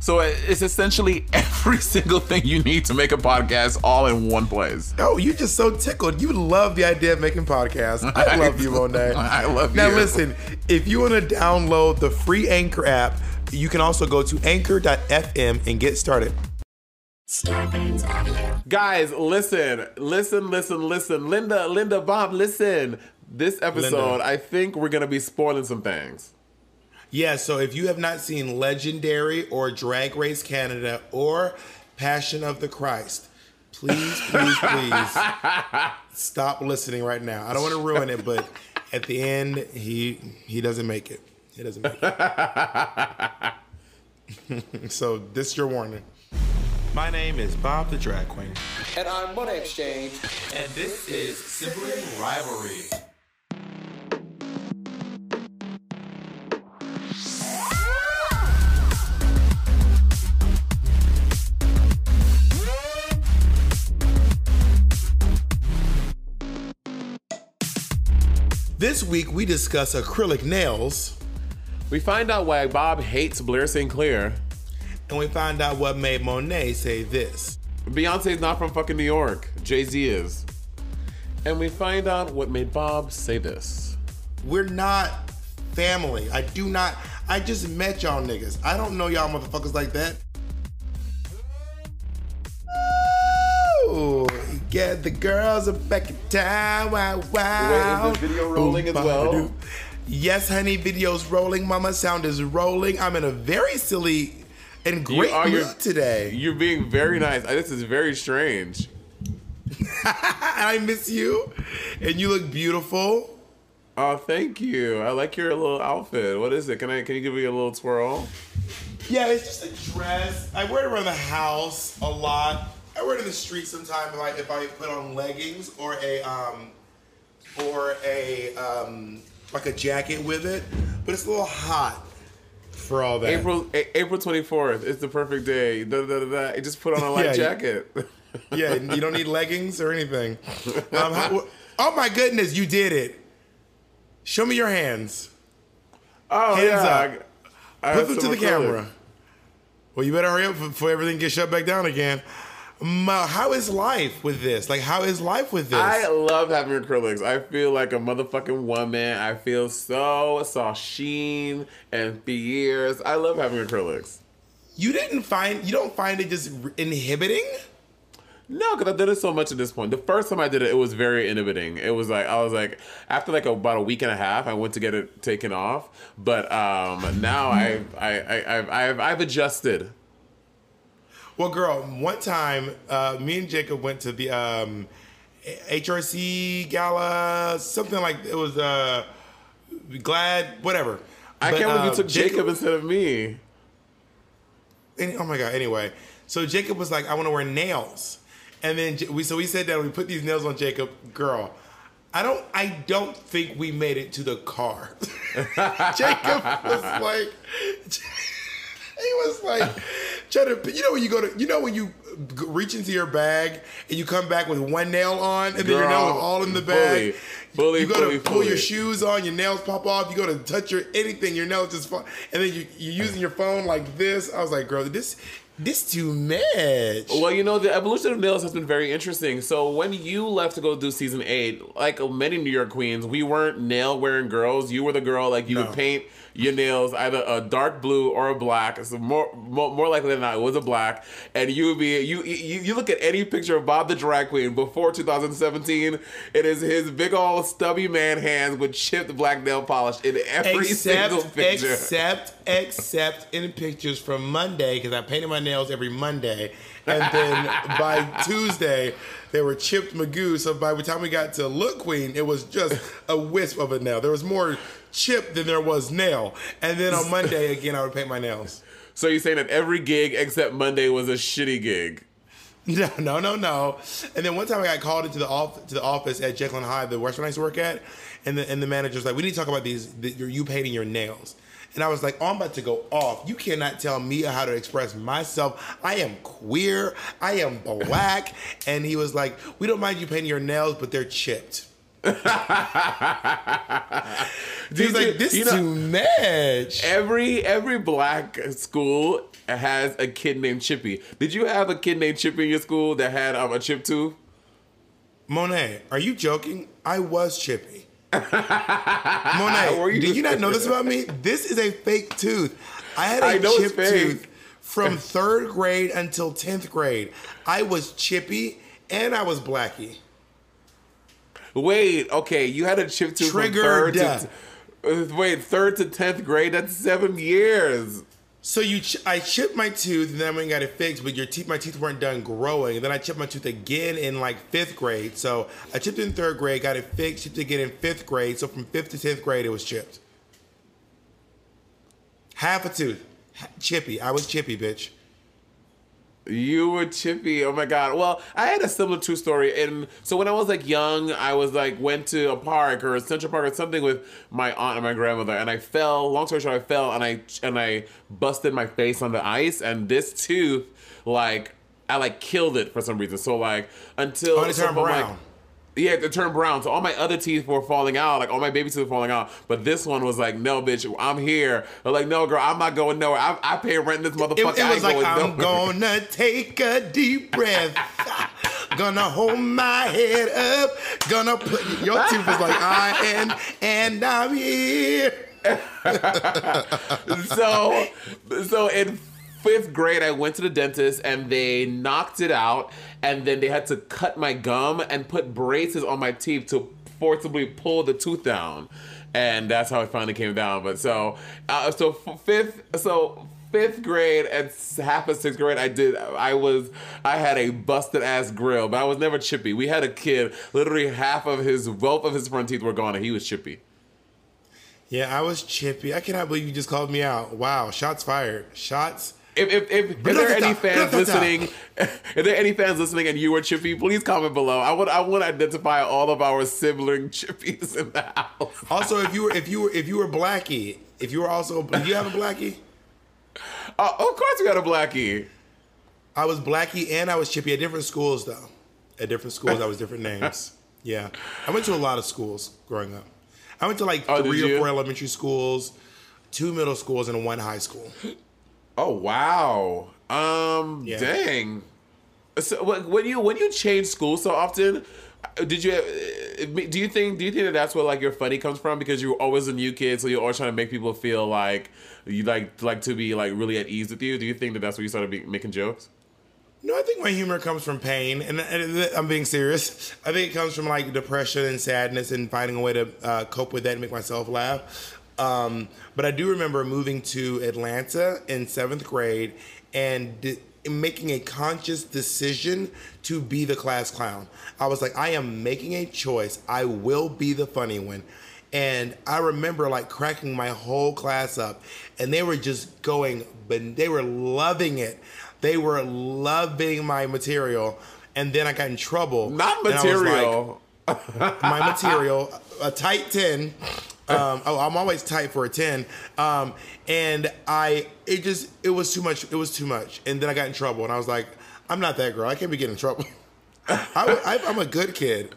So it's essentially every single thing you need to make a podcast all in one place. Oh, you're just so tickled. You love the idea of making podcasts. I love you, Monet. I love you. Now listen, if you want to download the free Anchor app, you can also go to anchor.fm and get started. Guys, listen. Linda, Bob, listen. This episode, I think we're going to be spoiling some things. Yeah, so if you have not seen Legendary or Drag Race Canada or Passion of the Christ, please stop listening right now. I don't want to ruin it, but at the end, he doesn't make it. He doesn't make it. So this is your warning. My name is Bob the Drag Queen. And I'm Money Exchange. And this is Sibling Rivalry. This week, we discuss acrylic nails. We find out why Bob hates Blair St. Clair. And we find out what made Monet say this. Beyonce's not from fucking New York. Jay-Z is. And we find out what made Bob say this. We're not family. I just met y'all niggas. I don't know y'all motherfuckers like that. Ooh. Yeah, the girls are back in town. Wow. Wait, is the video rolling as well? Yes, honey, video's rolling. Mama, sound is rolling. I'm in a very silly and great mood today. You're being very nice. This is very strange. I miss you. And you look beautiful. Oh, thank you. I like your little outfit. What is it? Can you give me a little twirl? Yeah, it's just a dress. I wear it around the house a lot. I wear it in the street sometimes if I put on leggings or a jacket with it, but it's a little hot for all that. April 24th, it's the perfect day. I just put on a light jacket. Yeah, you don't need leggings or anything. Oh my goodness, you did it! Show me your hands. Oh, hands up. Put them to the camera. Well, you better hurry up before everything gets shut back down again. How is life with this? I love having acrylics. I feel like a motherfucking woman. I feel so Sasheen and Fierce. I love having acrylics. You don't find it just inhibiting? No, because I did it so much at this point. The first time I did it, it was very inhibiting. It was like, after about a week and a half, I went to get it taken off. But now I've adjusted. Well, girl, one time, me and Jacob went to the HRC gala, something like it was Glad, whatever. Can't believe you took Jacob instead of me. Oh my God! Anyway, so Jacob was like, "I want to wear nails," and then we said that we put these nails on Jacob. Girl, I don't think we made it to the car. He was like, when you reach into your bag and you come back with one nail on and then your nail is all in the bag. You go to pull your shoes on, your nails pop off. You go to touch anything, your nails just fall. And then you're using your phone like this. I was like, girl, this too much. Well, the evolution of nails has been very interesting. So when you left to go do Season 8, like many New York queens, we weren't nail-wearing girls. You were the girl, would paint your nails either a dark blue or a black. So more likely than not, it was a black. And you would be you look at any picture of Bob the Drag Queen before 2017. It is his big old stubby man hands with chipped black nail polish in every single picture. Except in pictures from Monday because I painted my nails every Monday. And then by Tuesday, they were chipped Magoo. So by the time we got to Look Queen, it was just a wisp of a nail. There was more chip than there was nail. And then on Monday, again, I would paint my nails. So you're saying that every gig except Monday was a shitty gig? No. And then one time I got called into the office at Jekyll and Hyde, the restaurant I used to work at, and the manager's like, "We need to talk about you painting your nails." And I was like, "Oh, I'm about to go off. You cannot tell me how to express myself. I am queer. I am black." And he was like, "We don't mind you painting your nails, but they're chipped." He's like, "This is too much." Every black school has a kid named Chippy. Did you have a kid named Chippy in your school that had a chip too? Monet, are you joking? I was Chippy. Monet, did you not know this about me? This is a fake tooth. I had a chip tooth from 3rd grade until 10th grade. I was Chippy and I was Blackie. Wait, okay, you had a chip tooth from 3rd to 10th grade? That's 7 years. So I chipped my tooth, and then I went and got it fixed, but my teeth weren't done growing. And then I chipped my tooth again in, 5th grade. So I chipped it in 3rd grade, got it fixed, chipped it again in 5th grade. So from 5th to 10th grade, it was chipped. Half a tooth. Chippy. I was Chippy, bitch. You were Chippy. Oh, my God. Well, I had a similar tooth story. And so when I was, young, I was, went to a park or a Central Park or something with my aunt and my grandmother. And I fell. Long story short, I fell, and I busted my face on the ice. And this tooth, I, killed it for some reason. So, until... Oh, it turned brown. Yeah, it turned brown. So all my other teeth were falling out. All my baby teeth were falling out. But this one was like, "No, bitch, I'm here." I'm like, "No, girl, I'm not going nowhere. I pay rent in this motherfucker." It was "I'm gonna take a deep breath. Gonna hold my head up. Gonna put..." Your tooth was like, and I'm here. So in 5th grade, I went to the dentist and they knocked it out, and then they had to cut my gum and put braces on my teeth to forcibly pull the tooth down, and that's how it finally came down. But so 5th grade and half of 6th grade, I had a busted ass grill, but I was never Chippy. We had a kid, literally both of his front teeth were gone, and he was Chippy. Yeah, I was Chippy. I cannot believe you just called me out. Wow, shots fired. If there are any fans listening, and you were Chippy, please comment below. I want to identify all of our sibling Chippies in the house. Also, if you were Blackie, do you have a Blackie? Of course, we got a Blackie. I was Blackie and I was Chippy at different schools, though. At different schools, I was different names. Yeah, I went to a lot of schools growing up. I went to 3 or 4 elementary schools, 2 middle schools, and 1 high school. Oh, wow. Yeah. Dang. So when you change school so often, do you think that that's where your funny comes from, because you're always a new kid, so you're always trying to make people feel like you like to be really at ease with you? Do you think that that's where you started making jokes? No, I think my humor comes from pain, and I'm being serious. I think it comes from depression and sadness and finding a way to cope with that and make myself laugh. But I do remember moving to Atlanta in 7th grade and making a conscious decision to be the class clown. I was like, I am making a choice. I will be the funny one. And I remember cracking my whole class up, and they were just going, but they were loving it. They were loving my material. And then I got in trouble. Not material. My material, a tight 10. I'm always tight for a 10. It was too much. It was too much. And then I got in trouble, and I was like, I'm not that girl. I can't be getting in trouble. I'm a good kid.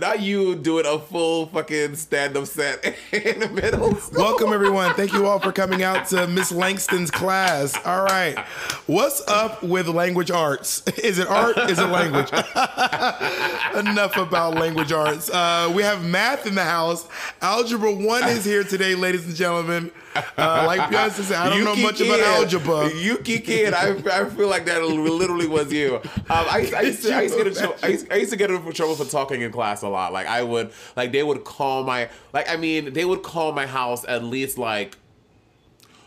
Not you doing a full fucking stand-up set in the middle. Welcome, everyone. Thank you all for coming out to Miss Langston's class. All right. What's up with language arts? Is it art? Is it language? Enough about language arts. We have math in the house. Algebra 1 is here today, ladies and gentlemen. Beyonce said, I don't know much about algebra. Yuki Kid, I feel like that literally was you. I used to get in trouble for talking in class a lot. They would call my house at least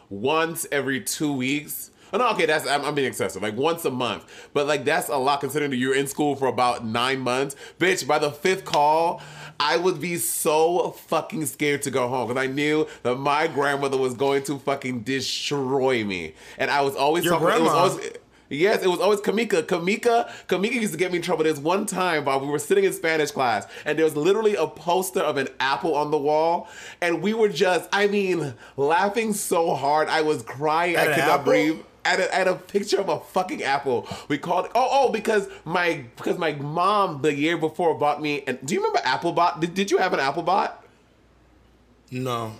once every 2 weeks Oh, no, okay, that's I'm being excessive. Like once a month, but like that's a lot considering that you're in school for about 9 months, bitch. By the fifth call, I would be so fucking scared to go home because I knew that my grandmother was going to fucking destroy me, and I was always your talking. Grandma. Yes, it was always Kamika. Kamika used to get me in trouble. There's one time, Bob, we were sitting in Spanish class, and there was literally a poster of an apple on the wall, and we were just, I mean, laughing so hard. I was crying. I could not breathe. At a picture of a fucking apple. We called it, because my mom the year before bought me, and do you remember Applebot? Did you have an Applebot? No.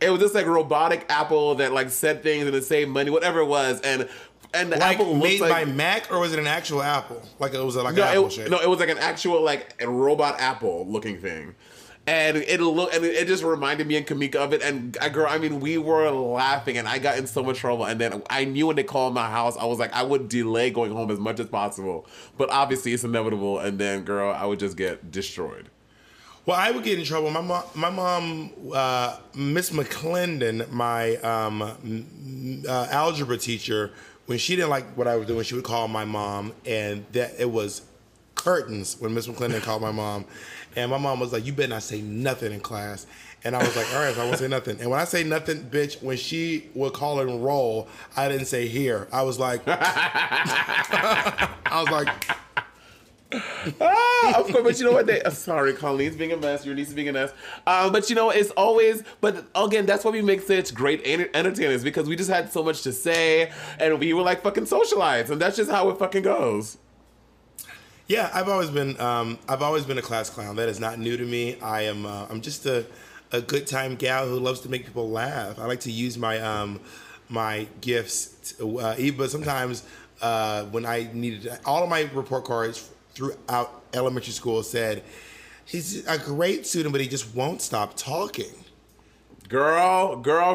It was this like robotic apple that like said things and it saved money, whatever it was, and the like apple made by Mac, or was it an actual apple? Like it was like an apple shape. No, it was like an actual like a robot apple looking thing, and it just reminded me and Kamika of it. And girl, I mean, we were laughing, and I got in so much trouble. And then I knew when they called my house, I was like, I would delay going home as much as possible, but obviously it's inevitable. And then, girl, I would just get destroyed. Well, I would get in trouble. My mom, Miss McClendon, my algebra teacher. When she didn't like what I was doing, she would call my mom, and that it was curtains when Miss McClendon called my mom. And my mom was like, you better not say nothing in class. And I was like, all right, so I won't say nothing. And when I say nothing, bitch, when she would call and roll, I didn't say here. I was like... of course, but you know what? I'm sorry, Colleen's being a mess. Your niece is being a mess. But you know, it's always. But again, that's why we make such great entertainers, because we just had so much to say, and we were like fucking socialites, and that's just how it fucking goes. Yeah, I've always been a class clown. That is not new to me. I'm just a good time gal who loves to make people laugh. I like to use my gifts, but sometimes when I needed all of my report cards throughout elementary school said, he's a great student, but he just won't stop talking. Girl. But I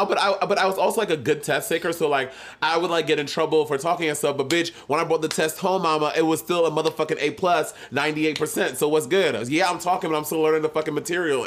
was also like a good test taker, so like I would like get in trouble for talking and stuff. But bitch, when I brought the test home, mama, it was still a motherfucking A plus, 98%. So what's good? Was, yeah, I'm talking, but I'm still learning the fucking material.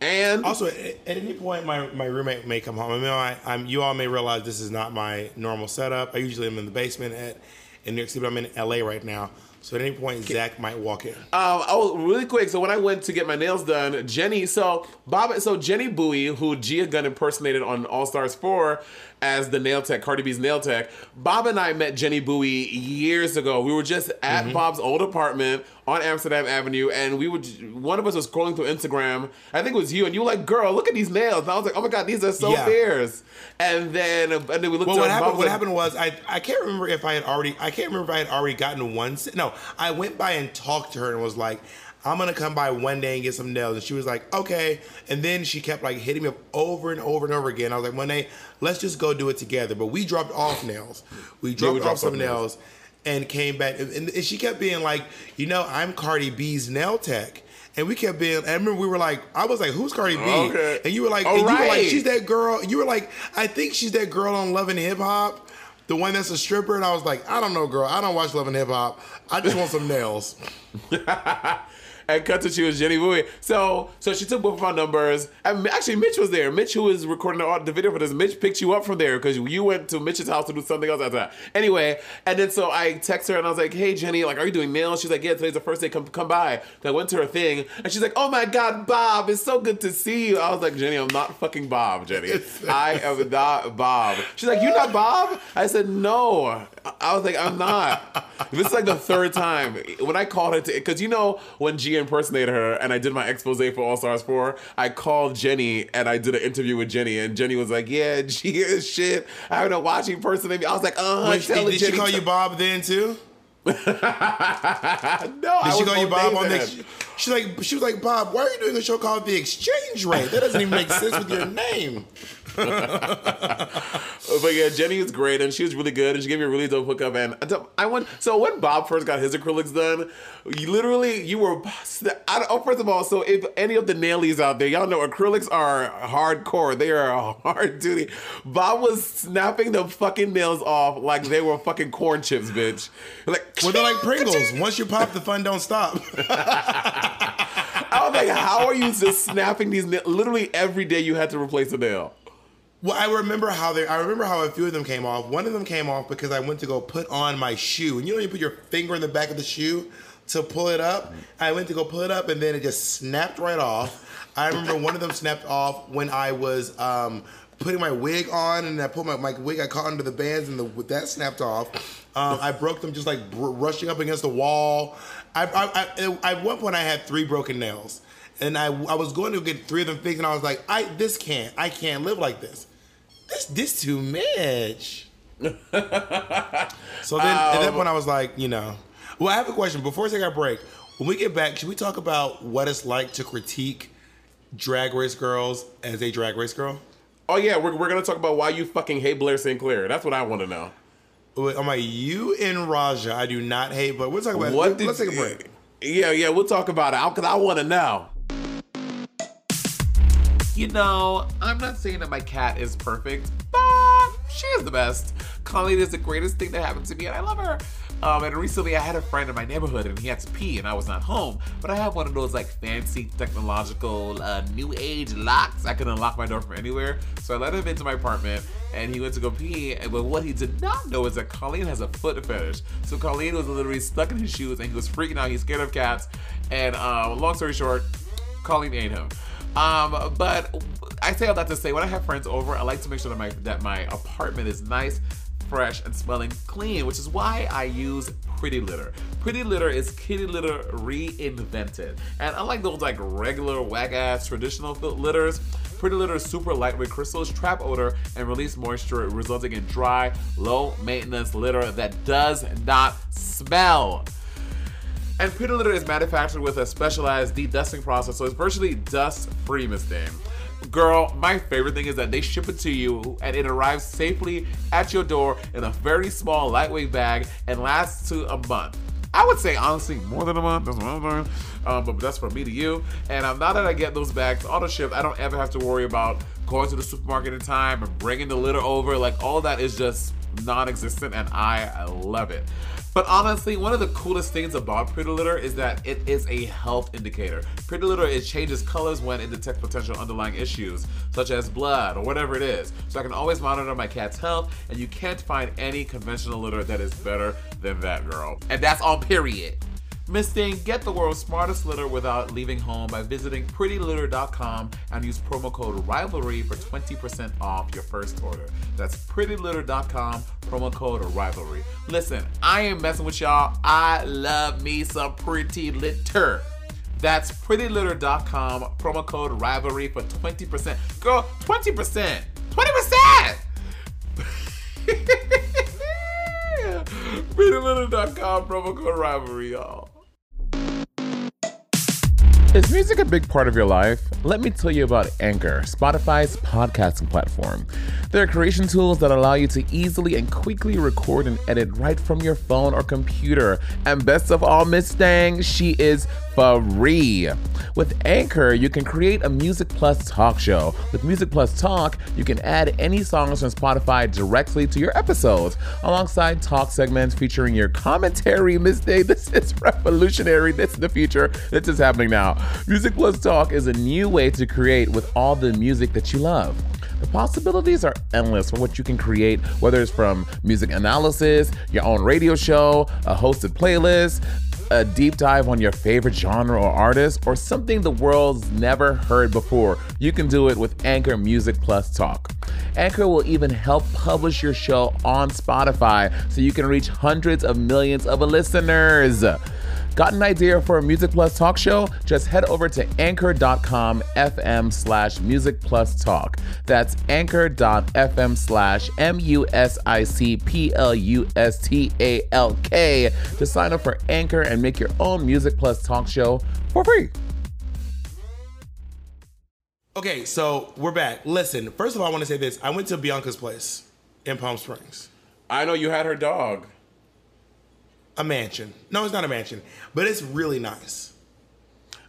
And also, at any point, my roommate may come home. I mean, you all may realize this is not my normal setup. I usually am in the basement in New York City, but I'm in L.A. right now. So at any point, Zach might walk in. Really quick. So when I went to get my nails done, Jenny Bowie, who Gia Gunn impersonated on All-Stars 4 as the nail tech, Cardi B's nail tech, Bob and I met Jenny Bowie years ago. We were just at Bob's old apartment on Amsterdam Avenue, and one of us was scrolling through Instagram. I think it was you, and you were like, girl, look at these nails. And I was like, oh my God, these are so fierce. And then we looked at Bob. What happened was, I can't remember if I had already, gotten one. No, I went by and talked to her and was like, I'm going to come by one day and get some nails. And she was like, okay. And then she kept like hitting me up over and over and over again. I was like, one day, let's just go do it together. But we dropped off nails. We dropped off some nails and came back. And she kept being like, you know, I'm Cardi B's nail tech. And we kept being, I remember we were like, I was like, who's Cardi B? Okay. And you were like, she's that girl. You were like, I think she's that girl on Love and Hip Hop. The one that's a stripper, and I was like, I don't know, girl. I don't watch Love and Hip Hop. I just want some nails. And cut to she was Jenny Bowie. So she took both of our numbers. And actually, Mitch was there. Mitch, who was recording the video for this, Mitch picked you up from there because you went to Mitch's house to do something else after that. Anyway, and then so I text her, and I was like, hey, Jenny, like, are you doing nails? She's like, yeah, today's the first day. Come by. So I went to her thing, and she's like, oh, my God, Bob, it's so good to see you. I was like, Jenny, I'm not fucking Bob, Jenny. I am not Bob. She's like, you're not Bob? I said, no. I was like, I'm not. This is like the third time. When I called her, because you know when Gia impersonated her and I did my expose for All Stars 4, I called Jenny and I did an interview with Jenny, and Jenny was like, yeah, Gia is shit. I don't know why she impersonated me. I was like, did Jenny she call you Bob then too? No, did she call you Bob on the? She was like, Bob, why are you doing a show called The Exchange Rate? That doesn't even make sense with your name. But yeah, Jenny was great, and she was really good, and she gave me a really dope hookup. And when Bob first got his acrylics done, first of all, so if any of the nailies out there, y'all know acrylics are hardcore. They are hard duty. Bob was snapping the fucking nails off like they were fucking corn chips, bitch. They're like Pringles. Once you pop, the fun don't stop. I was like, how are you just snapping these nails? Literally every day you had to replace a nail. Well, I remember how a few of them came off. One of them came off because I went to go put on my shoe. And you know when you put your finger in the back of the shoe to pull it up? I went to go pull it up and then it just snapped right off. I remember one of them snapped off when I was putting my wig on, and I put my wig, I caught under the bands, and that snapped off. I broke them just like rushing up against the wall. I at one point I had 3 broken nails. And I was going to get 3 of them fixed, and I was like, I can't live like this. This too much. So then at that point I was like, you know. Well, I have a question. Before we take our break, when we get back, should we talk about what it's like to critique Drag Race girls as a Drag Race girl? Oh yeah, we're gonna talk about why you fucking hate Blair St. Clair. That's what I want to know. I'm like, you and Raja, I do not hate, but we'll talk about it. Let's take a break. Yeah, we'll talk about it because I want to know. You know, I'm not saying that my cat is perfect, but she is the best. Colleen is the greatest thing that happened to me, and I love her. And recently I had a friend in my neighborhood, and he had to pee, and I was not home. But I have one of those, like, fancy technological new age locks. I could unlock my door from anywhere. So I let him into my apartment, and he went to go pee. But what he did not know is that Colleen has a foot fetish. So Colleen was literally stuck in his shoes, and he was freaking out. He's scared of cats. And long story short, Colleen ate him. But I say all that to say, when I have friends over, I like to make sure that my apartment is nice, fresh, and smelling clean, which is why I use Pretty Litter. Pretty Litter is kitty litter reinvented. And unlike those like regular whack-ass traditional litters, Pretty Litter is super lightweight crystals, trap odor, and release moisture, resulting in dry, low-maintenance litter that does not smell. And Pretty Litter is manufactured with a specialized de-dusting process, so it's virtually dust-free, Miss Dame. Girl, my favorite thing is that they ship it to you and it arrives safely at your door in a very small, lightweight bag and lasts to a month. I would say, honestly, more than a month. That's what I'm learning. But that's from me to you. And now that I get those bags auto-shipped, I don't ever have to worry about going to the supermarket in time and bringing the litter over. Like, all that is just non-existent, and I love it. But honestly, one of the coolest things about Pretty Litter is that it is a health indicator. Pretty Litter, it changes colors when it detects potential underlying issues, such as blood or whatever it is. So I can always monitor my cat's health, and you can't find any conventional litter that is better than that, girl. And that's all, period. Miss Thing, get the world's smartest litter without leaving home by visiting prettylitter.com and use promo code RIVALRY for 20% off your first order. That's prettylitter.com, promo code RIVALRY. Listen, I ain't messing with y'all. I love me some Pretty Litter. That's prettylitter.com, promo code RIVALRY for 20%. Girl, 20%! 20%! prettylitter.com, promo code RIVALRY, y'all. Is music a big part of your life? Let me tell you about Anchor, Spotify's podcasting platform. There are creation tools that allow you to easily and quickly record and edit right from your phone or computer. And best of all, Miss Thang, she is free. With Anchor, you can create a Music Plus talk show. With Music Plus Talk, you can add any songs from Spotify directly to your episodes, alongside talk segments featuring your commentary. Miss Thang, this is revolutionary. This is the future. This is happening now. Music Plus Talk is a new way to create with all the music that you love. The possibilities are endless for what you can create, whether it's from music analysis, your own radio show, a hosted playlist, a deep dive on your favorite genre or artist, or something the world's never heard before. You can do it with Anchor Music Plus Talk. Anchor will even help publish your show on Spotify so you can reach hundreds of millions of listeners. Got an idea for a Music Plus Talk show? Just head over to anchor.fm/musicplustalk. That's anchor.fm/musicplustalk to sign up for Anchor and make your own Music Plus Talk show for free. Okay, so we're back. Listen, first of all, I want to say this. I went to Bianca's place in Palm Springs. I know you had her dog. A mansion. No, it's not a mansion, but it's really nice.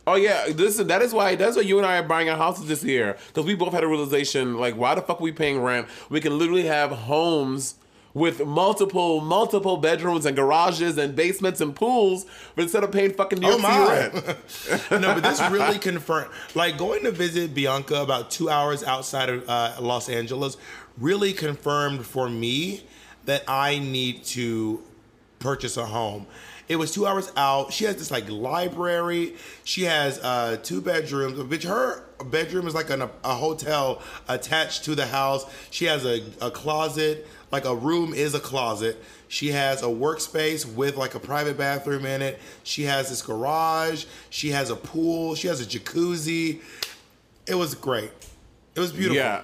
Oh yeah, that's why you and I are buying our houses this year, because we both had a realization, like, why the fuck are we paying rent? We can literally have homes with multiple bedrooms and garages and basements and pools, but instead of paying fucking New York City rent. No, but this really confirmed, like, going to visit Bianca about 2 hours outside of Los Angeles really confirmed for me that I need to purchase a home. It was 2 hours out. She has this, like, library. She has two bedrooms, which her bedroom is like a hotel attached to the house. She has a closet. Like, a room is a closet. She has a workspace with, like, a private bathroom in it. She has this garage. She has a pool. She has a jacuzzi. It was great. It was beautiful. Yeah,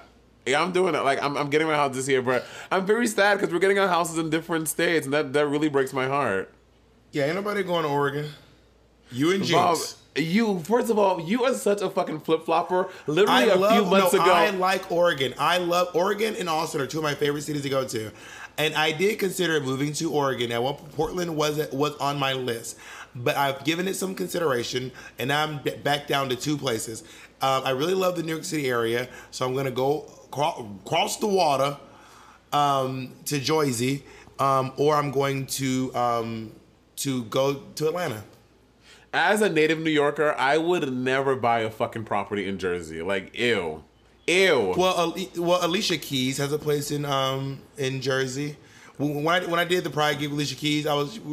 I'm doing it. Like, I'm getting my house this year, but I'm very sad because we're getting our houses in different states, and that really breaks my heart. Yeah, ain't nobody going to Oregon. You and Jinx. You, first of all, you are such a fucking flip-flopper. Literally a few months ago. I like Oregon. I love Oregon and Austin are two of my favorite cities to go to. And I did consider moving to Oregon. At one point, Portland was on my list. But I've given it some consideration, and I'm back down to two places. I really love the New York City area, so I'm going to go cross the water to Jersey, or I'm going to go to Atlanta. As a native New Yorker, I would never buy a fucking property in Jersey. Like, ew. Well, Alicia Keys has a place in Jersey. When I did the Pride Gig with Alicia Keys,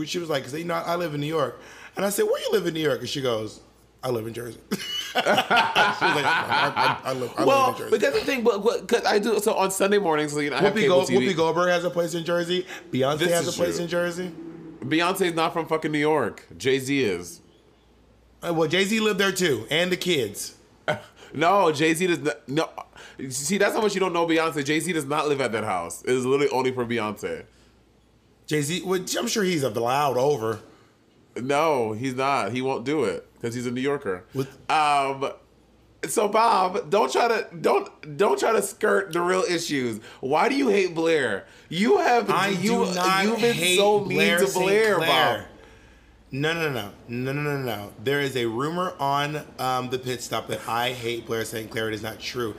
she was like, you know, I live in New York, and I said, where you live in New York? And she goes, I live in Jersey. She was like, I live in Jersey. But that's the thing, because I do so on Sunday mornings. You know, I have cable TV. Whoopi Goldberg has a place in Jersey. Beyonce has a place in Jersey. Beyonce's not from fucking New York. Jay-Z is. Well, Jay-Z lived there too, and the kids. No, Jay-Z does not. No, see, that's how much you don't know Beyonce. Jay-Z does not live at that house. It is literally only for Beyonce. Jay-Z, which I'm sure he's allowed over. No, he's not. He won't do it because he's a New Yorker. So Bob, don't try to skirt the real issues. Why do you hate Blair? You have you've been so mean to Blair, Bob. No. There is a rumor on the pit stop that I hate Blair St. Clair. It is not true.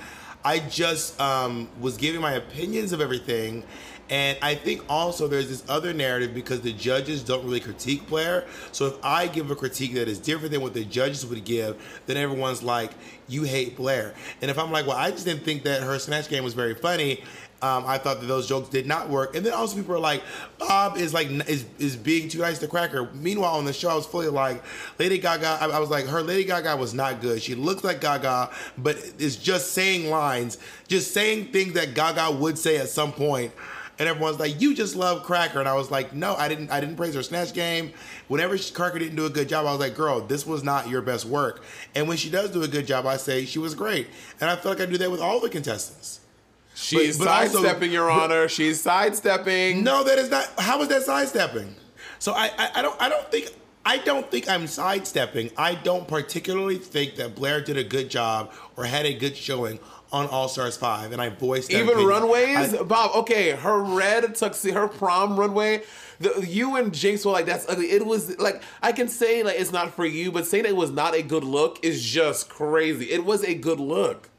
I just was giving my opinions of everything. And I think also there's this other narrative because the judges don't really critique Blair. So if I give a critique that is different than what the judges would give, then everyone's like, you hate Blair. And if I'm like, well, I just didn't think that her Snatch Game was very funny. I thought that those jokes did not work. And then also people are like, Bob is being too nice to Cracker. Meanwhile, on the show, I was fully like, Lady Gaga, I was like, her Lady Gaga was not good. She looks like Gaga, but is just saying lines, just saying things that Gaga would say at some point. And everyone's like, you just love Cracker. And I was like, no, I didn't praise her Snatch Game. Whenever Cracker didn't do a good job, I was like, girl, this was not your best work. And when she does do a good job, I say she was great. And I feel like I do that with all the contestants. She's sidestepping, Your Honor. She's sidestepping. No, that is not. How is that sidestepping? So I don't think I'm sidestepping. I don't particularly think that Blair did a good job or had a good showing on All-Stars 5, and I voiced that. Even runways? Bob, okay, her red tuxedo, her prom runway, you and Jinx were like, that's ugly. It was, like, I can say, like, it's not for you, but saying that it was not a good look is just crazy. It was a good look.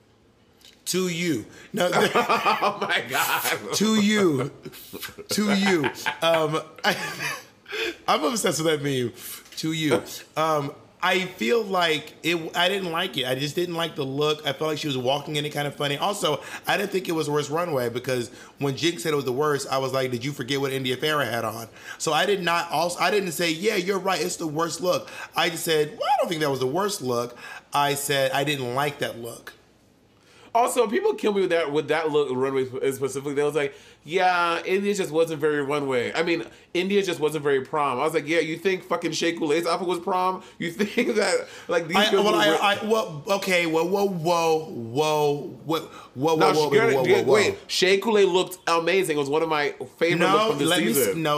To you. No, oh, my God. To you. I'm obsessed with that meme. To you. I feel like it. I didn't like it. I just didn't like the look. I felt like she was walking in it kind of funny. Also, I didn't think it was the worst runway because when Jinx said it was the worst, I was like, "Did you forget what India Ferrah had on?" So I did not. Also, I didn't say, "Yeah, you're right. It's the worst look." I just said, "Well, I don't think that was the worst look." I said, "I didn't like that look." Also, people kill me with that look runway specifically. They was like, yeah, India just wasn't very runway. I mean, India just wasn't very prom. I was like, yeah, you think fucking Shea Coulee's outfit was prom? You think that like these people? Whoa. Wait, Shea Coulee looked amazing. It was one of my favorite looks from the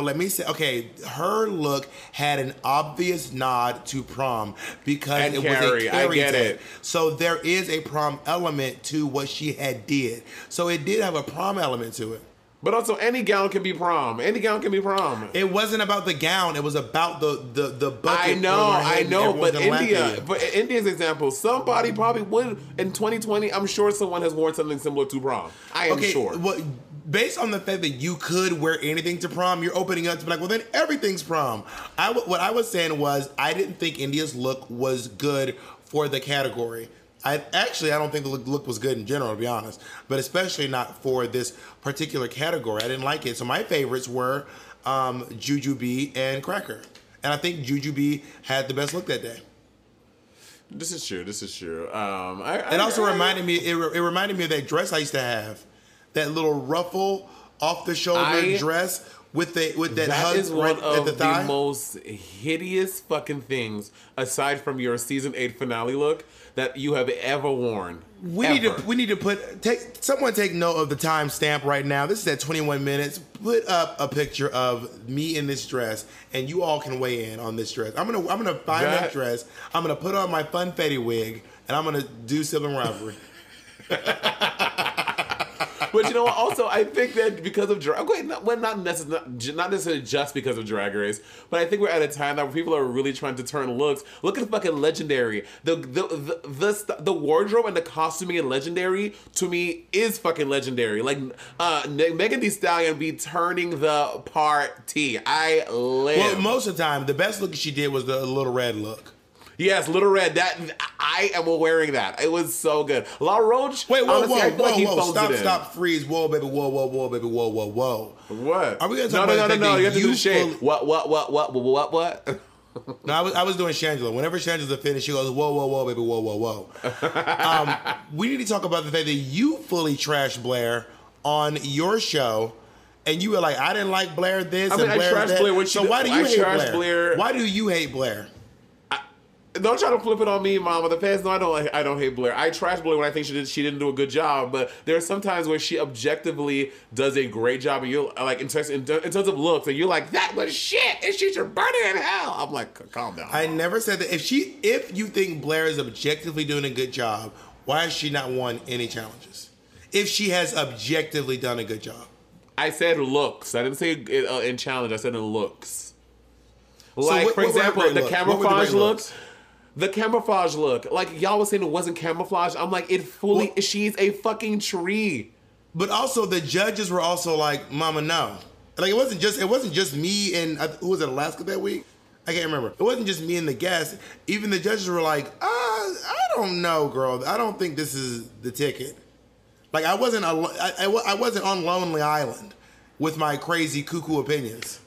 season. Okay, her look had an obvious nod to prom because and it was a Carrie did. So there is a prom element to what she had did. So it did have a prom element to it. But also, any gown can be prom. It wasn't about the gown. It was about the bucket. I know. But India's example, somebody probably would in 2020. I'm sure someone has worn something similar to prom. I am sure. Well, based on the fact that you could wear anything to prom, you're opening up to be like, well, then everything's prom. What I was saying was I didn't think India's look was good for the category. I don't think the look was good in general, to be honest, but especially not for this particular category. I didn't like it. So my favorites were Jujubee and Cracker. And I think Jujubee had the best look that day. This is true. It reminded me of that dress I used to have. That little ruffle off the shoulder dress with that hug right at the thigh. That is one of the most hideous fucking things, aside from your season 8 finale look, that you have ever worn. Someone take note of the time stamp right now. This is at 21 minutes. Put up a picture of me in this dress, and you all can weigh in on this dress. I'm gonna find that dress. I'm gonna put on my funfetti wig, and I'm gonna do Sibling Rivalry. But you know what? Also, I think that because of Drag Race, not necessarily just because of Drag Race, but I think we're at a time that people are really trying to turn looks. Look at fucking Legendary. The wardrobe and the costuming in Legendary, to me, is fucking legendary. Like, Megan Thee Stallion be turning the party. I live. Well, most of the time, the best look she did was the Little Red look. Yes, Little Red. I am wearing that. It was so good. La Roche. Wait, whoa, honestly, whoa! Stop! Freeze! Whoa, baby! Whoa, baby! What? Are we gonna talk about? No! You have to do the shade. What? No, I was doing Shangela. Whenever Shangela finished, she goes, whoa, whoa, whoa, baby, whoa, whoa, whoa. We need to talk about the fact that you fully trashed Blair on your show. And you were like, I didn't like Blair this. Why do you hate Blair? Don't try to flip it on me, Mama. The past, no, I don't hate Blair. I trash Blair when I think she didn't do a good job. But there are some times where she objectively does a great job, and you're like, in terms of looks, and you're like, that was shit, and she should burn it in hell. I'm like, calm down. I never said that. If you think Blair is objectively doing a good job, why has she not won any challenges? If she has objectively done a good job, I said looks. I didn't say in challenge. I said in looks. Like, so for example, the camouflage look, like y'all was saying it wasn't camouflage. I'm like, she's a fucking tree. But also the judges were also like, Mama, no. Like it wasn't just me and, who was it, Alaska that week? I can't remember. It wasn't just me and the guests. Even the judges were like, I don't know, girl. I don't think this is the ticket. Like I wasn't on Lonely Island with my crazy cuckoo opinions.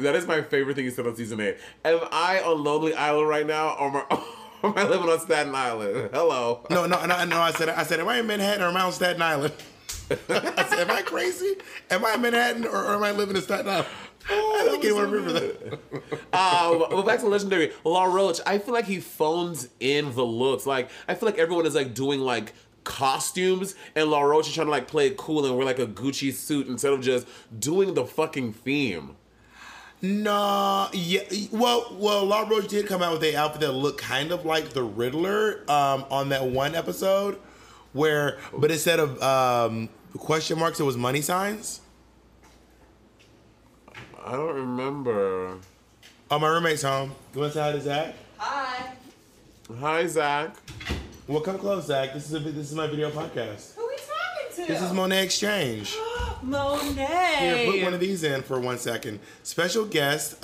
That is my favorite thing you said on season 8. Am I on Lonely Island right now, or am I living on Staten Island? Hello. No. I said, am I in Manhattan or am I on Staten Island? I said, am I crazy? Am I in Manhattan or am I living in Staten Island? Oh, I think anyone remember that. Well, back to Legendary. La Roche, I feel like he phones in the looks. Like, I feel like everyone is like doing like costumes, and La Roche is trying to like play it cool and wear like a Gucci suit instead of just doing the fucking theme. No, yeah. Well, La Roche did come out with an outfit that looked kind of like the Riddler on that one episode where, but instead of question marks, it was money signs. I don't remember. Oh, my roommate's home. You want to say hi to Zach? Hi. Hi, Zach. Well, come close, Zach. This is my video podcast. Who are we talking to? This is Monet Exchange. Monet. Here, put one of these in for 1 second. Special guest,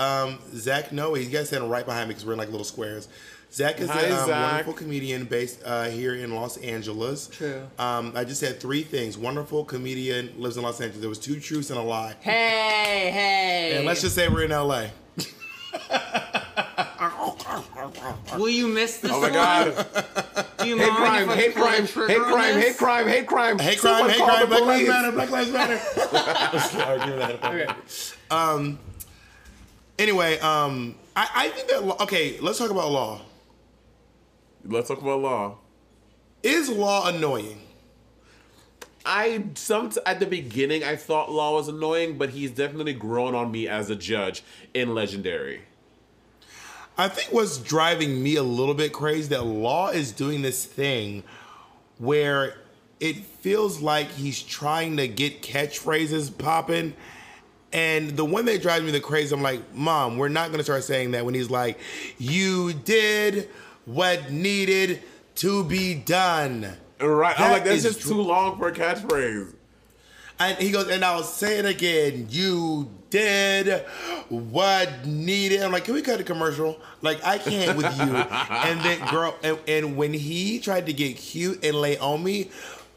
Zach Noe. You guys standing right behind me because we're in like little squares. Zach is a wonderful comedian based here in Los Angeles. True. I just had 3 things. Wonderful comedian, lives in Los Angeles. There was 2 truths and a lie. Hey. And let's just say we're in L.A. Will you miss this? Oh my God. Hate crime. Black Lives Matter. Sorry, anyway, I think that, okay, let's talk about Law. Is Law annoying? At the beginning, I thought Law was annoying, but he's definitely grown on me as a judge in Legendary. I think what's driving me a little bit crazy that Law is doing this thing where it feels like he's trying to get catchphrases popping. And the one that drives me the crazy, I'm like, Mom, we're not going to start saying that, when he's like, you did what needed to be done. Right. I'm like, that's just too long for a catchphrase. And he goes, and I'll say it again, you did what needed. I'm like, can we cut the commercial? Like, I can't with you. And then, girl, and when he tried to get cute and Laomi